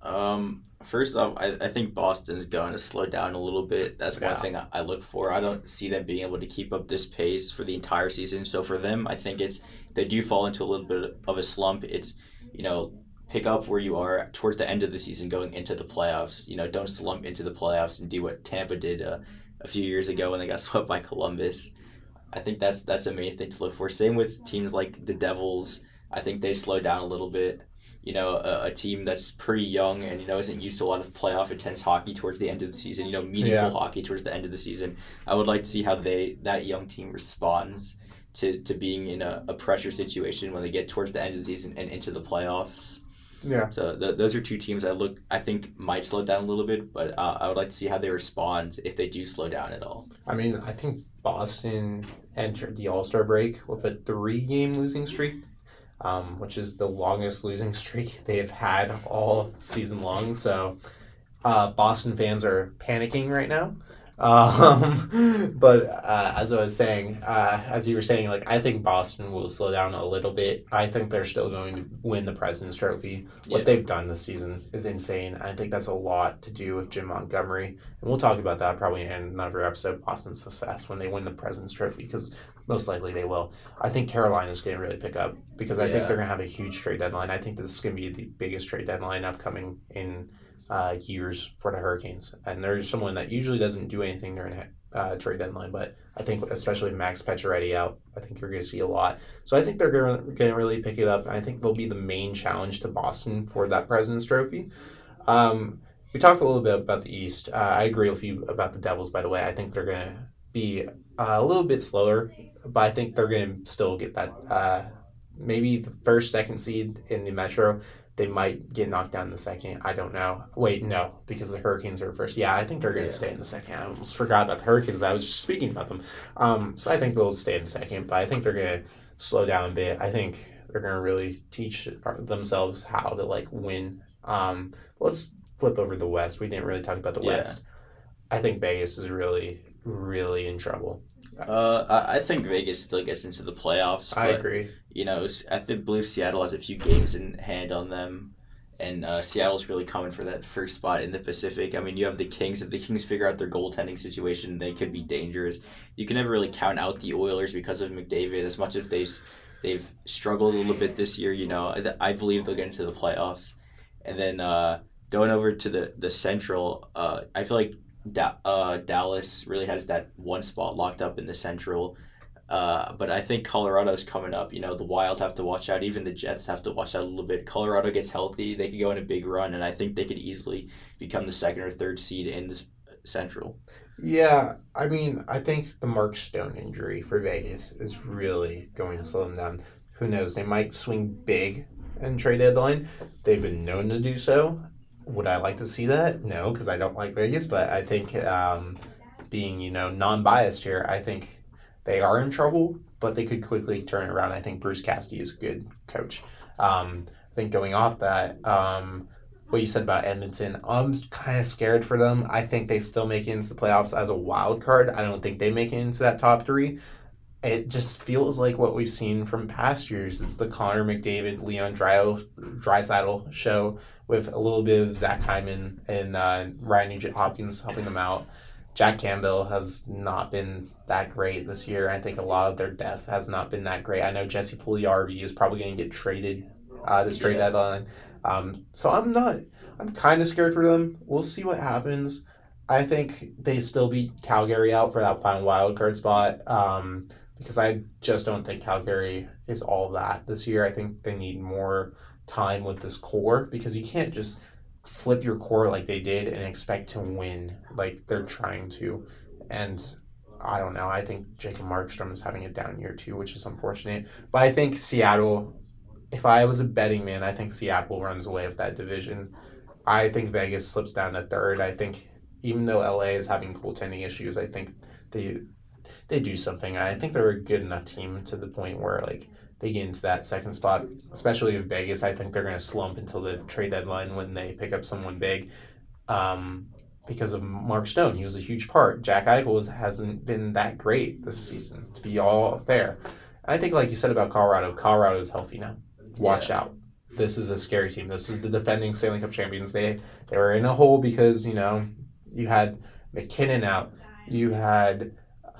Um, first off, I, I think Boston's going to slow down a little bit. That's yeah. one thing I, I look for. I don't see them being able to keep up this pace for the entire season. So for them, I think it's they do fall into a little bit of a slump. It's, you know, pick up where you are towards the end of the season going into the playoffs. You know, don't slump into the playoffs and do what Tampa did uh, a few years ago when they got swept by Columbus. I think that's that's a main thing to look for. Same with teams like the Devils. I think they slow down a little bit. You know, a, a team that's pretty young and, you know, isn't used to a lot of playoff intense hockey towards the end of the season, you know, meaningful yeah. hockey towards the end of the season. I would like to see how they that young team responds to, to being in a, a pressure situation when they get towards the end of the season and into the playoffs. Yeah. So th- those are two teams I look I think might slow down a little bit, but uh, I would like to see how they respond if they do slow down at all. I mean, I think Boston entered the All-Star break with a three-game losing streak. Um, which is the longest losing streak they've had all season long. So uh, Boston fans are panicking right now. Um, but uh, as I was saying, uh, as you were saying, like, I think Boston will slow down a little bit. I think they're still going to win the President's Trophy. What yeah. they've done this season is insane. I think that's a lot to do with Jim Montgomery. And we'll talk about that probably in another episode, Boston's success when they win the President's Trophy, because most likely they will. I think Carolina's going to really pick up because I yeah. think they're going to have a huge trade deadline. I think this is going to be the biggest trade deadline upcoming in Uh, years for the Hurricanes, and there's someone that usually doesn't do anything during uh, trade deadline, but I think especially Max Pacioretty out, I think you're going to see a lot. So I think they're going to really pick it up. I think they'll be the main challenge to Boston for that President's Trophy. Um, we talked a little bit about the East. Uh, I agree with you about the Devils, by the way. I think they're going to be uh, a little bit slower, but I think they're going to still get that uh, maybe the first, second seed in the Metro. They might get knocked down in the second. I don't know. Wait, no, because the Hurricanes are first. Yeah, I think they're going to yeah. stay in the second. I almost forgot about the Hurricanes. I was just speaking about them. Um, so I think they'll stay in second, but I think they're going to slow down a bit. I think they're going to really teach themselves how to, like, win. Um, let's flip over the West. We didn't really talk about the yeah. West. I think Vegas is really, really in trouble. Uh, I think Vegas still gets into the playoffs. But, I agree. You know, I think, believe Seattle has a few games in hand on them, and uh, Seattle's really coming for that first spot in the Pacific. I mean, you have the Kings. If the Kings figure out their goaltending situation, they could be dangerous. You can never really count out the Oilers because of McDavid. As much as they've, they've struggled a little bit this year, you know, I, I believe they'll get into the playoffs. And then uh, going over to the, the Central, uh, I feel like Da- uh, Dallas really has that one spot locked up in the Central, uh, but I think Colorado's coming up. You know, the Wild have to watch out. Even the Jets have to watch out a little bit. Colorado gets healthy, they could go in a big run, and I think they could easily become the second or third seed in the Central. Yeah, I mean, I think the Mark Stone injury for Vegas is really going to slow them down. Who knows? They might swing big in trade deadline. They've been known to do so. Would I like to see that? No, because I don't like Vegas, but I think um, being, you know, non-biased here, I think they are in trouble, but they could quickly turn it around. I think Bruce Cassidy is a good coach. Um, I think going off that, um, what you said about Edmonton, I'm kind of scared for them. I think they still make it into the playoffs as a wild card. I don't think they make it into that top three. It just feels like what we've seen from past years. It's the Connor McDavid, Leon Draisaitl show with a little bit of Zach Hyman and uh, Ryan Nugent-Hopkins helping them out. Jack Campbell has not been that great this year. I think a lot of their depth has not been that great. I know Jesse Puljujärvi is probably going to get traded uh, this trade deadline. Um, so I'm not. I'm kind of scared for them. We'll see what happens. I think they still beat Calgary out for that final wild card spot. Um, Because I just don't think Calgary is all that this year. I think they need more time with this core because you can't just flip your core like they did and expect to win like they're trying to. And I don't know. I think Jacob Markstrom is having a down year too, which is unfortunate. But I think Seattle, if I was a betting man, I think Seattle runs away with that division. I think Vegas slips down to third. I think even though L A is having goaltending issues, I think they... they do something. I think they're a good enough team to the point where, like, they get into that second spot, especially with Vegas. I think they're going to slump until the trade deadline when they pick up someone big um, because of Mark Stone. He was a huge part. Jack Eichel hasn't been that great this season, to be all fair. I think, like you said about Colorado, Colorado is healthy now. Watch yeah. out. This is a scary team. This is the defending Stanley Cup champions. They, they were in a hole because, you know, you had McKinnon out. You had...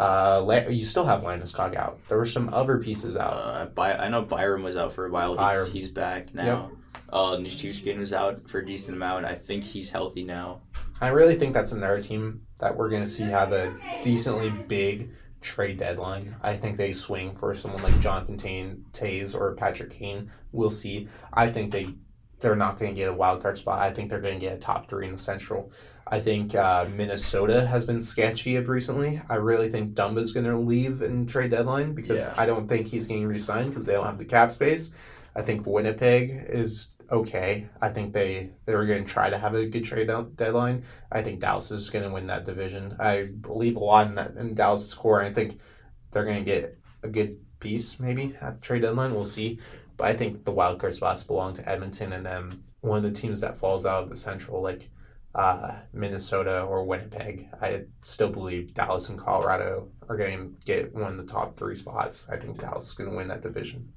Uh, you still have Linus Cog out. There were some other pieces out. Uh, By- I know Byram was out for a while. Byram. He's, he's back now. Yep. Uh, Nichushkin was out for a decent amount. I think he's healthy now. I really think that's another team that we're going to see have a decently big trade deadline. I think they swing for someone like Jonathan Toews or Patrick Kane. We'll see. I think they, they're not going to get a wild card spot. I think they're going to get a top three in the Central. I think uh, Minnesota has been sketchy of recently. I really think Dumba's going to leave in trade deadline because yeah. I don't think he's getting re-signed because they don't have the cap space. I think Winnipeg is okay. I think they, they're going to try to have a good trade deadline. I think Dallas is going to win that division. I believe a lot in, that, in Dallas' core. I think they're going to get a good piece maybe at the trade deadline. We'll see. But I think the wildcard spots belong to Edmonton and then one of the teams that falls out of the Central, like uh, Minnesota or Winnipeg. I still believe Dallas and Colorado are going to get one of the top three spots. I think Dallas is going to win that division.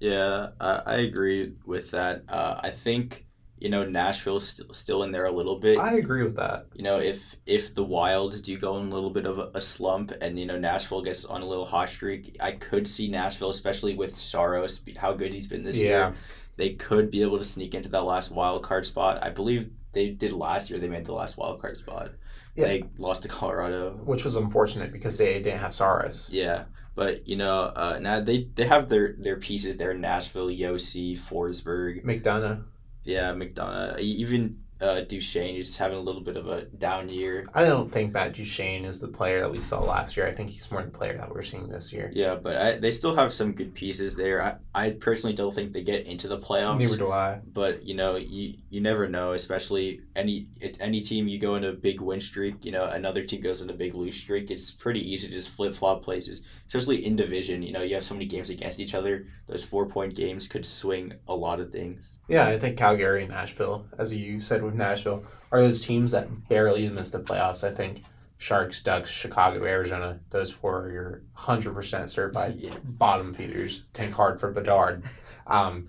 Yeah, I, I agree with that. Uh, I think, you know, Nashville's st- still in there a little bit. I agree with that. You know, if if the Wilds do go in a little bit of a, a slump and, you know, Nashville gets on a little hot streak, I could see Nashville, especially with Saros, how good he's been this yeah. year. They could be able to sneak into that last wild card spot. I believe they did last year. They made the last wild card spot. Yeah. They lost to Colorado. Which was unfortunate because they didn't have Saros. Yeah. But, you know, uh, now they, they have their, their pieces there in Nashville, Yossi, Forsberg. McDonough. Yeah, McDonough. Even uh, Duchesne, who's having a little bit of a down year. I don't think Matt Duchesne is the player that we saw last year. I think he's more the player that we're seeing this year. Yeah, but I, they still have some good pieces there. I, I personally don't think they get into the playoffs. Neither do I. But, you know, you, you never know, especially any any team you go into a big win streak, you know, another team goes into a big lose streak. It's pretty easy to just flip-flop places, especially in division. You know, you have so many games against each other. Those four-point games could swing a lot of things. Yeah, I think Calgary and Nashville, as you said, with Nashville are those teams that barely missed the playoffs. I think Sharks, Ducks, Chicago, Arizona, those four are your one hundred percent certified yeah. bottom feeders. Tank hard for Bedard. Um,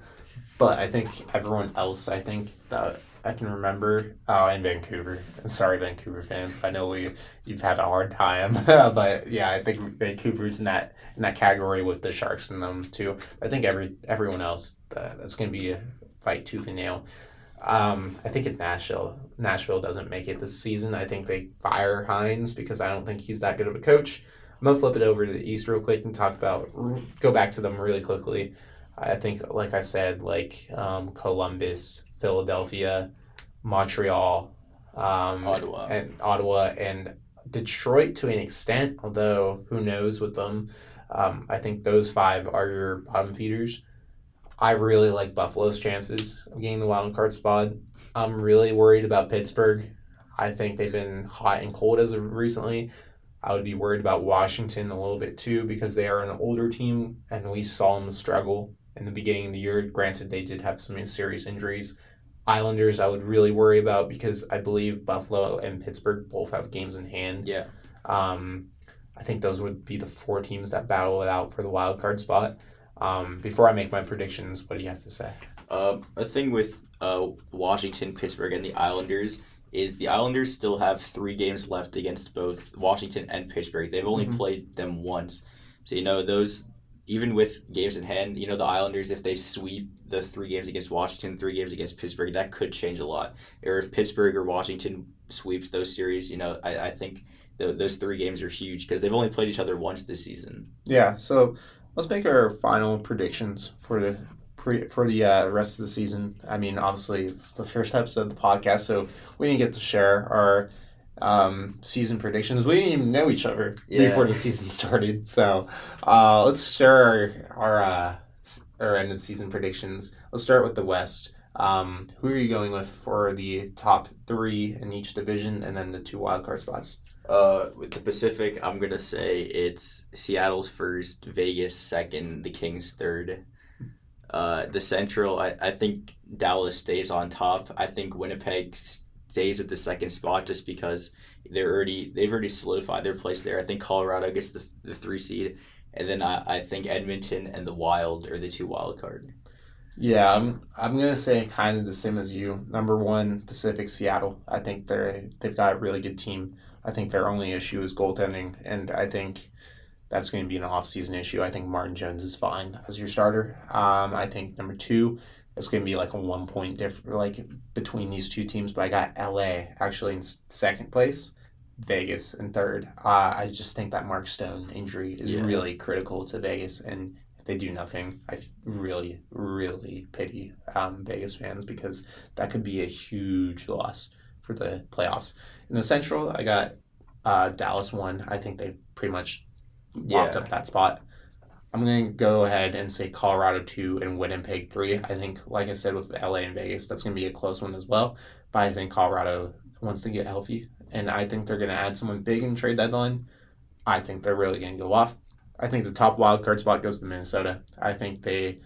but I think everyone else, I think that I can remember, oh, and Vancouver. Sorry, Vancouver fans. I know we you've had a hard time, but yeah, I think Vancouver's in that in that category with the Sharks in them too. I think every everyone else uh, that's going to be a fight tooth and nail. Um, I think at Nashville, Nashville doesn't make it this season. I think they fire Hines because I don't think he's that good of a coach. I'm going to flip it over to the East real quick and talk about, go back to them really quickly. I think, like I said, like um, Columbus, Philadelphia, Montreal, um, Ottawa. and Ottawa, and Detroit to an extent, although who knows with them. Um, I think those five are your bottom feeders. I really like Buffalo's chances of getting the wild card spot. I'm really worried about Pittsburgh. I think they've been hot and cold as of recently. I would be worried about Washington a little bit too because they are an older team and we saw them struggle in the beginning of the year. Granted, they did have some serious injuries. Islanders, I would really worry about because I believe Buffalo and Pittsburgh both have games in hand. Yeah. Um, I think those would be the four teams that battle it out for the wild card spot. Um, before I make my predictions, what do you have to say? Uh, a thing with uh, Washington, Pittsburgh, and the Islanders is the Islanders still have three games left against both Washington and Pittsburgh. They've only mm-hmm. played them once. So, you know, those, even with games in hand, you know, the Islanders, if they sweep the three games against Washington, three games against Pittsburgh, that could change a lot. Or if Pittsburgh or Washington sweeps those series, you know, I, I think th- those three games are huge because they've only played each other once this season. Yeah, so... Let's make our final predictions for the pre, for the uh, rest of the season. I mean, obviously, it's the first episode of the podcast, so we didn't get to share our um, season predictions. We didn't even know each other yeah. before the season started. So uh, let's share our our, uh, our end of season predictions. Let's start with the West. Um, who are you going with for the top three in each division and then the two wildcard spots? Uh, with the Pacific, I'm going to say it's Seattle's first, Vegas second, the Kings third. Uh, the Central, I, I think Dallas stays on top. I think Winnipeg stays at the second spot just because they're already, they've already solidified their place there. I think Colorado gets the the three seed. And then I, I think Edmonton and the Wild are the two wild card. Yeah, I'm I'm gonna say kind of the same as you. Number one, Pacific, Seattle. I think they're they've got a really good team. I think their only issue is goaltending, and I think that's going to be an off-season issue. I think Martin Jones is fine as your starter. Um, I think number two, it's going to be like a one-point diff- like between these two teams, but I got L A actually in second place, Vegas in third. Uh, I just think that Mark Stone injury is yeah. really critical to Vegas, and if they do nothing, I really, really pity um, Vegas fans because that could be a huge loss for the playoffs. In the Central, I got uh, Dallas one. I think they pretty much locked yeah. up that spot. I'm going to go ahead and say Colorado two and Winnipeg three. I think, like I said, with L A and Vegas, that's going to be a close one as well. But I think Colorado wants to get healthy. And I think they're going to add someone big in trade deadline. I think they're really going to go off. I think the top wild card spot goes to Minnesota. I think they,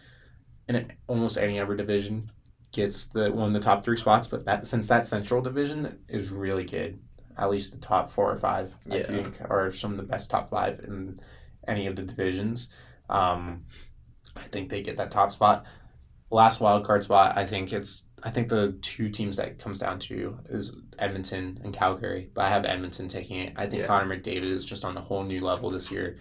in almost any other division, gets the one of the top three spots, but that since that Central Division is really good, at least the top four or five, yeah. I think, are some of the best top five in any of the divisions. Um, I think they get that top spot. Last wild card spot, I think it's I think the two teams that it comes down to is Edmonton and Calgary, but I have Edmonton taking it. I think yeah. Connor McDavid is just on a whole new level this year.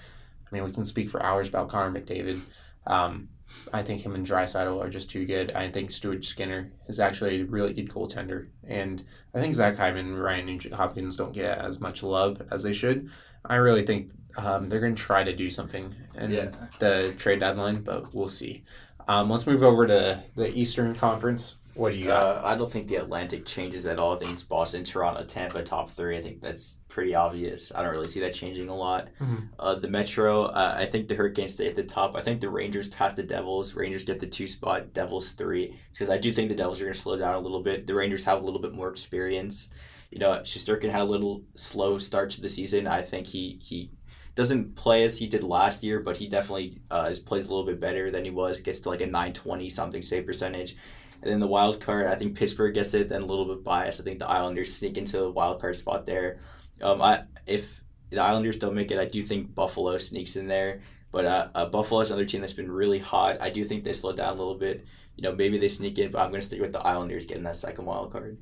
I mean, we can speak for hours about Connor McDavid. Um, I think him and Draisaitl are just too good. I think Stuart Skinner is actually a really good goaltender. And I think Zach Hyman and Ryan Nugent-Hopkins don't get as much love as they should. I really think um, they're going to try to do something in yeah. the trade deadline, but we'll see. Um, let's move over to the Eastern Conference. What do you got? Uh, I don't think the Atlantic changes at all. I think it's Boston, Toronto, Tampa, top three. I think that's pretty obvious. I don't really see that changing a lot. Mm-hmm. Uh, the Metro, uh, I think the Hurricanes stay at the top. I think the Rangers pass the Devils. Rangers get the two spot, Devils three. Because I do think the Devils are going to slow down a little bit. The Rangers have a little bit more experience. You know, Shesterkin had a little slow start to the season. I think he... he doesn't play as he did last year, but he definitely uh, is, plays a little bit better than he was. Gets to like a nine twenty something save percentage. And then the wild card, I think Pittsburgh gets it, then a little bit biased. I think the Islanders sneak into the wild card spot there. Um, I If the Islanders don't make it, I do think Buffalo sneaks in there. But uh, uh, Buffalo is another team that's been really hot. I do think they slow down a little bit. You know, maybe they sneak in, but I'm going to stick with the Islanders getting that second wild card.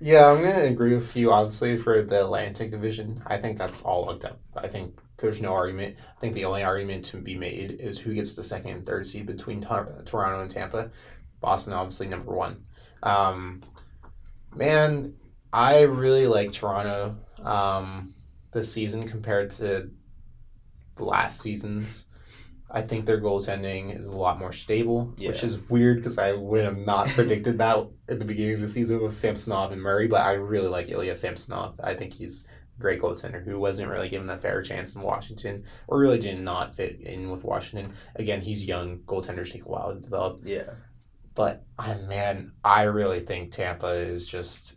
Yeah, I'm going to agree with you, obviously, for the Atlantic Division. I think that's all looked up. I think... There's no argument. I think the only argument to be made is who gets the second and third seed between t- Toronto and Tampa. Boston, obviously, number one. Um, man, I really like Toronto um, this season compared to the last season's. I think their goaltending is a lot more stable, yeah. which is weird because I would have not predicted that at the beginning of the season with Samsonov and Murray, but I really like Ilya Samsonov. I think he's... great goaltender who wasn't really given a fair chance in Washington or really did not fit in with Washington. Again, he's young. Goaltenders take a while to develop. Yeah. But, oh, man, I really think Tampa is just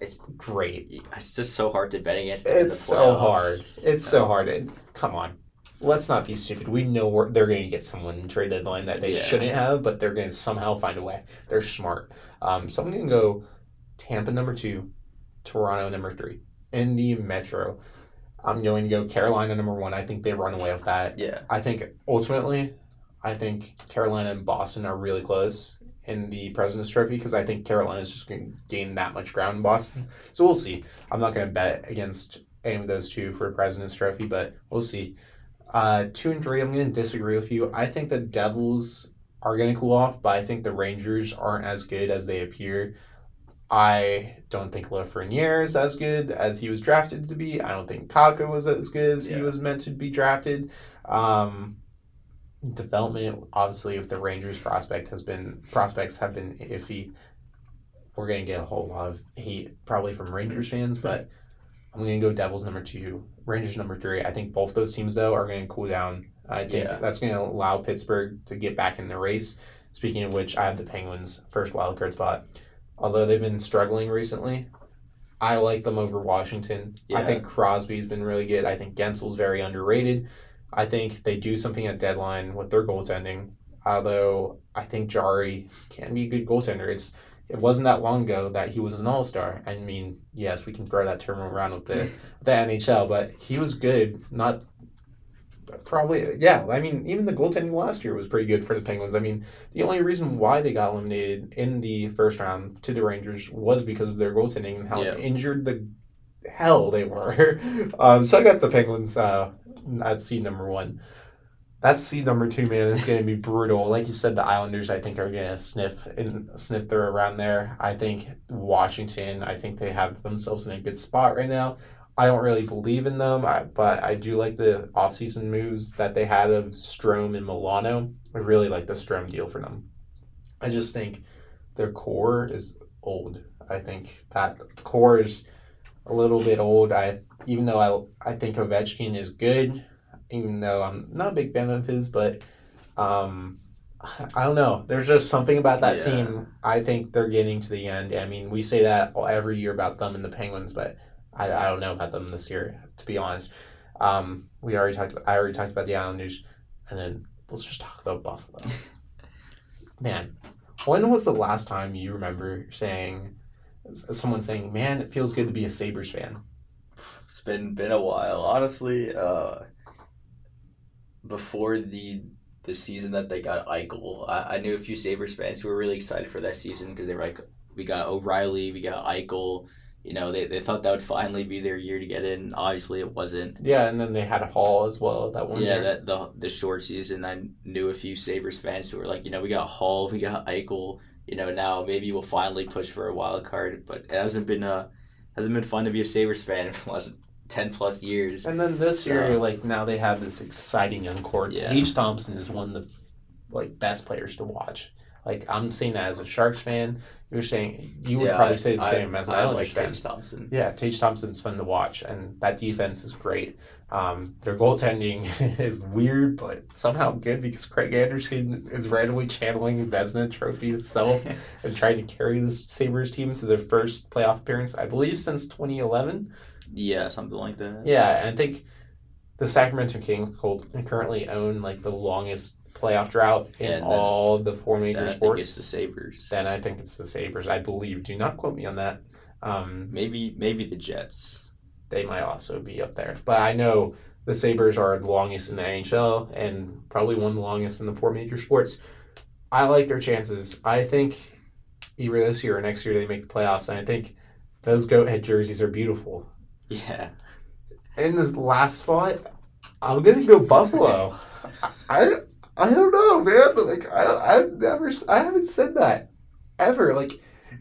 it's great. It's just so hard to bet against them. It's so hard. It's so hard. It, come on. Let's not be stupid. We know we're, they're going to get someone in trade deadline that they yeah. shouldn't have, but they're going to somehow find a way. They're smart. Um, so I'm going to go Tampa number two, Toronto number three. In the Metro, I'm going to go Carolina number one. I think they run away with that. Yeah. I think ultimately, I think Carolina and Boston are really close in the President's Trophy because I think Carolina is just going to gain that much ground in Boston. So we'll see. I'm not going to bet against any of those two for a President's Trophy, but we'll see. Uh, two and three, I'm going to disagree with you. I think the Devils are going to cool off, but I think the Rangers aren't as good as they appear. I don't think Lafreniere is as good as he was drafted to be. I don't think Kakko was as good as yeah. he was meant to be drafted. Um, development, obviously, if the Rangers prospect has been prospects have been iffy, we're going to get a whole lot of hate probably from Rangers fans, but I'm going to go Devils number two, Rangers number three. I think both those teams, though, are going to cool down. I think yeah. that's going to allow Pittsburgh to get back in the race. Speaking of which, I have the Penguins first wildcard spot. Although they've been struggling recently, I like them over Washington. Yeah. I think Crosby's been really good. I think Gensel's very underrated. I think they do something at deadline with their goaltending. Although I think Jari can be a good goaltender. It's it wasn't that long ago that he was an all-star. I mean, yes, we can throw that term around with the the N H L, but he was good. Not probably, yeah. I mean, even the goaltending last year was pretty good for the Penguins. I mean, the only reason why they got eliminated in the first round to the Rangers was because of their goaltending and how yeah. injured the hell they were. um, so I got the Penguins uh, at seed number one. That's seed number two, man. It's going to be brutal. Like you said, the Islanders, I think, are going to sniff and sniff through around there. I think Washington, I think they have themselves in a good spot right now. I don't really believe in them, but I do like the offseason moves that they had of Strome and Milano. I really like the Strome deal for them. I just think their core is old. I think that core is a little bit old. I even though I I think Ovechkin is good, even though I'm not a big fan of his, but um, I don't know. There's just something about that yeah. team. I think they're getting to the end. I mean, we say that every year about them and the Penguins, but I, I don't know about them this year, to be honest. Um, we already talked. About, I already talked about the Islanders, and then let's just talk about Buffalo. Man, When was the last time you remember saying, someone saying, man, it feels good to be a Sabres fan? It's been been a while. Honestly, uh, before the the season that they got Eichel, I, I knew a few Sabres fans who were really excited for that season because they were like, we got O'Reilly, we got Eichel. You know, they, they thought that would finally be their year to get in. Obviously, it wasn't. Yeah, and then they had Hall as well that one yeah, year. Yeah, that the the short season, I knew a few Sabres fans who were like, you know, we got Hall, we got Eichel. You know, now maybe we'll finally push for a wild card. But it hasn't been a, hasn't been fun to be a Sabres fan for the last ten-plus years. And then this so, year, like, now they have this exciting young core. Yeah. Tage Thompson is one of the, like, best players to watch. Like, I'm saying that as a Sharks fan. You're saying, you would yeah, probably say the I, same I, as an Islanders fan. I like Tage Thompson. Yeah, Tage Thompson's fun to watch, and that defense is great. Um, their goaltending is weird, but somehow good because Craig Anderson is randomly channeling the Vezina Trophy itself and trying to carry the Sabres team to their first playoff appearance, I believe, since twenty eleven. Yeah, something like that. Yeah, and I think the Sacramento Kings currently own, like, the longest playoff drought in yeah, all the four major then I sports. Think it's the Sabres. Then I think it's the Sabres, I believe. Do not quote me on that. Um, maybe maybe the Jets. They might also be up there. But I know the Sabres are the longest in the N H L and probably one of the longest in the four major sports. I like their chances. I think either this year or next year they make the playoffs, and I think those goat head jerseys are beautiful. Yeah. In this last spot, I'm going to go Buffalo. I... I don't know, man. Like I, don't, I've never, I haven't said that ever. Like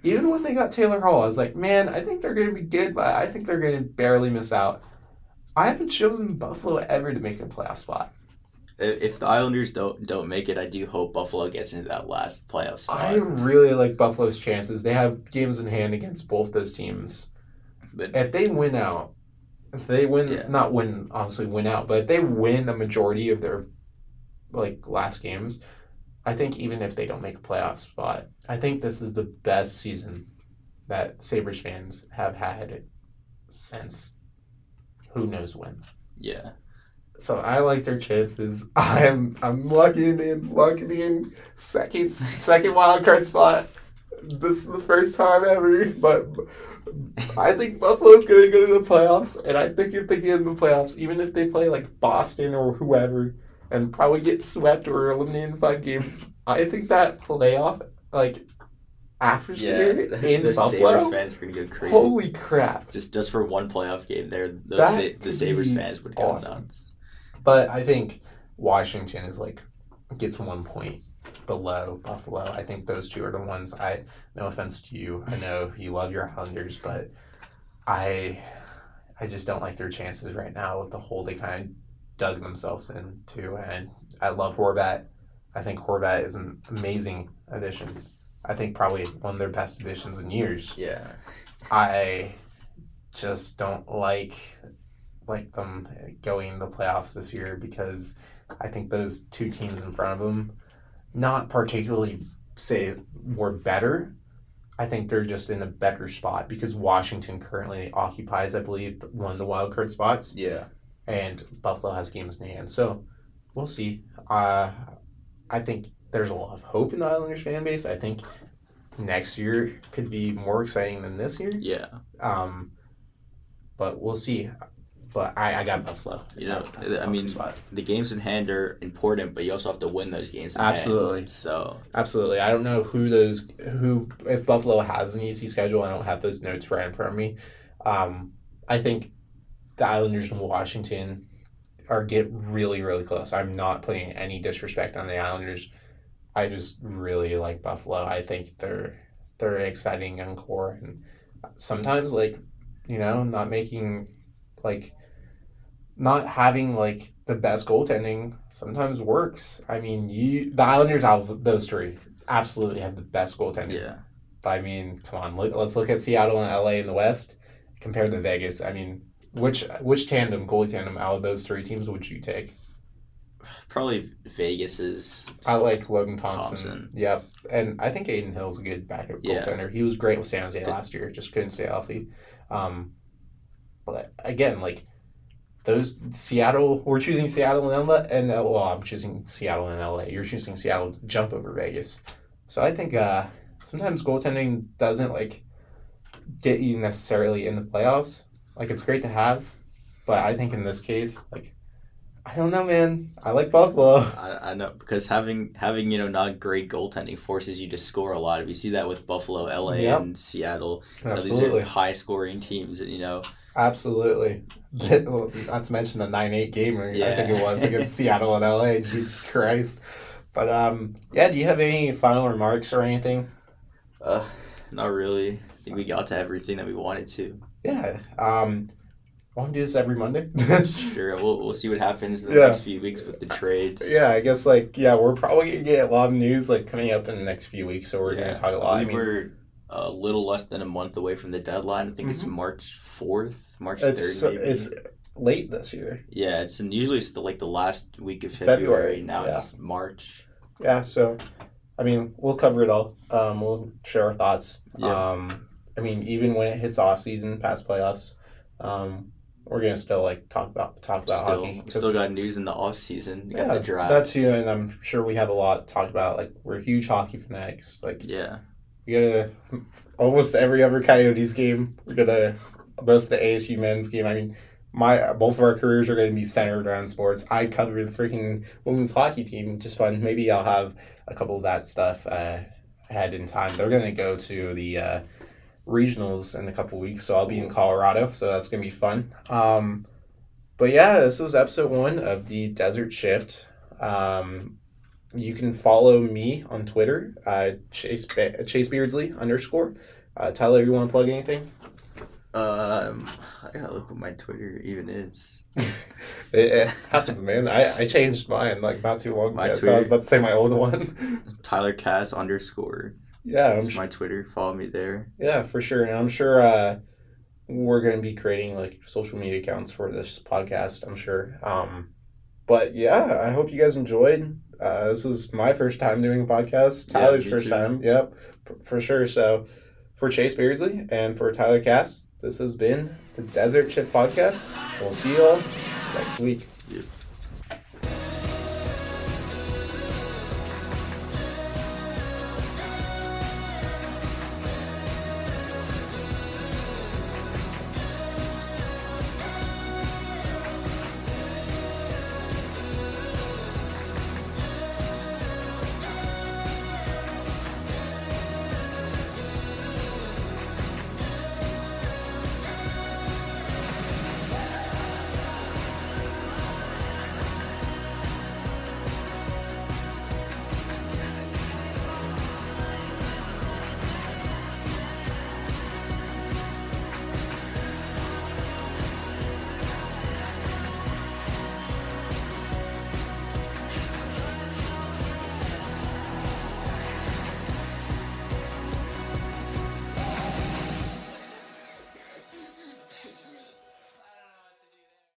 even when they got Taylor Hall, I was like, man, I think they're gonna be good, but I think they're gonna barely miss out. I haven't chosen Buffalo ever to make a playoff spot. If the Islanders don't don't make it, I do hope Buffalo gets into that last playoff spot. I really like Buffalo's chances. They have games in hand against both those teams. But if they win out, if they win, yeah. not win, obviously win out, but if they win the majority of their like last games, I think even if they don't make a playoff spot, I think this is the best season that Sabres fans have had since who knows when. Yeah. So I like their chances. I'm I'm lucking in lucking in second second wild card spot. This is the first time ever, but I think Buffalo's going to go to the playoffs, and I think if they get in the playoffs, even if they play like Boston or whoever, and probably get swept or eliminated in five games. I think that playoff, like, after yeah, year in the Buffalo, Sabres fans are going to go crazy. Holy crap. Just just for one playoff game there, those sa- the Sabres fans would go awesome. nuts. But I think Washington is, like, gets one point below Buffalo. I think those two are the ones I, no offense to you, I know you love your Islanders, but I, I just don't like their chances right now with the hole they kind of dug themselves in too, and I love Horvat. I think Horvat is an amazing addition. I think probably one of their best additions in years. Yeah. I just don't like like them going to the playoffs this year because I think those two teams in front of them, not particularly say were better. I think they're just in a better spot because Washington currently occupies, I believe, one of the wild card spots. Yeah. And Buffalo has games in hand. So we'll see. Uh, I think there's a lot of hope in the Islanders fan base. I think next year could be more exciting than this year. Yeah. Um, but we'll see. But I, I got Buffalo. You know, I mean, spot. The games in hand are important, but you also have to win those games in Absolutely. hand. So. Absolutely. I don't know who those, who, if Buffalo has an easy schedule, I don't have those notes right in front of me. Um, I think the Islanders and Washington are get really, really close. I'm not putting any disrespect on the Islanders. I just really like Buffalo. I think they're they're an exciting young core, and sometimes like, you know, not making like not having like the best goaltending sometimes works. I mean, you the Islanders out of those three absolutely have the best goaltending. Yeah. But I mean, come on, look, let's look at Seattle and L A in the West compared to Vegas. I mean, Which which tandem, goalie tandem, out of those three teams would you take? Probably Vegas's. I like Logan Thompson. Thompson. Yep. And I think Aiden Hill's a good backup yeah. goaltender. He was great with San Jose last year. Just couldn't stay healthy. Um, but again, like those Seattle, we're choosing Seattle and L A. And, well, I'm choosing Seattle and L A. You're choosing Seattle to jump over Vegas. So I think uh, sometimes goaltending doesn't like get you necessarily in the playoffs. Like, it's great to have, but I think in this case, like, I don't know, man. I like Buffalo. I, I know, because having, having, you know, not great goaltending forces you to score a lot. You see that with Buffalo, L A, yep. and Seattle. Absolutely. You know, these are high-scoring teams, and, you know. Absolutely. Not to mention the nine eight gamer, yeah. I think it was, against Seattle and L A. Jesus Christ. But, um, yeah, do you have any final remarks or anything? Uh, not really. I think we got to everything that we wanted to. Yeah. Um... I want to do this every Monday. Sure, we'll we'll see what happens in the yeah. next few weeks with the trades. Yeah, I guess, like, yeah, we're probably going to get a lot of news, like, coming up in the next few weeks, so we're yeah. going to talk a lot. We I mean, were a little less than a month away from the deadline. I think mm-hmm. it's March fourth, March third, it's, maybe. It's late this year. Yeah, it's and usually it's the, like the last week of February. February now yeah. it's March. Yeah, so, I mean, we'll cover it all. Um, we'll share our thoughts. Yeah. Um, I mean, even when it hits off season, past playoffs, um, we're gonna still like talk about talk about still, hockey. We still got news in the off season. We yeah, got the draft. That's you, and I'm sure we have a lot to talk about. Like, we're huge hockey fanatics. Like, yeah, we gotta almost every other Coyotes game. We're gonna most of the A S U men's game. I mean, my both of our careers are gonna be centered around sports. I cover the freaking women's hockey team. Just fun. Maybe I'll have a couple of that stuff uh, ahead in time. They're gonna go to the. Uh, regionals in a couple weeks, so I'll be in Colorado, so that's gonna be fun. Um but yeah, this was episode one of the Desert Shift. Um you can follow me on Twitter, uh chase Be- chase beardsley underscore uh Tyler, you want to plug anything? um I gotta look what my Twitter even is. it, it happens, man. I, I changed mine like not too long my ago Twitter, so I was about to say my old one. Tyler Cass underscore. Yeah, I'm it's my Twitter. Follow me there. Yeah, for sure. And I'm sure uh, we're going to be creating like social media accounts for this podcast, I'm sure. Um, but yeah, I hope you guys enjoyed. Uh, this was my first time doing a podcast. Tyler's yeah, first too. time. Yep, for sure. So for Chase Beardsley and for Tyler Cass, this has been the Desert Shift Podcast. We'll see you all next week. Yeah.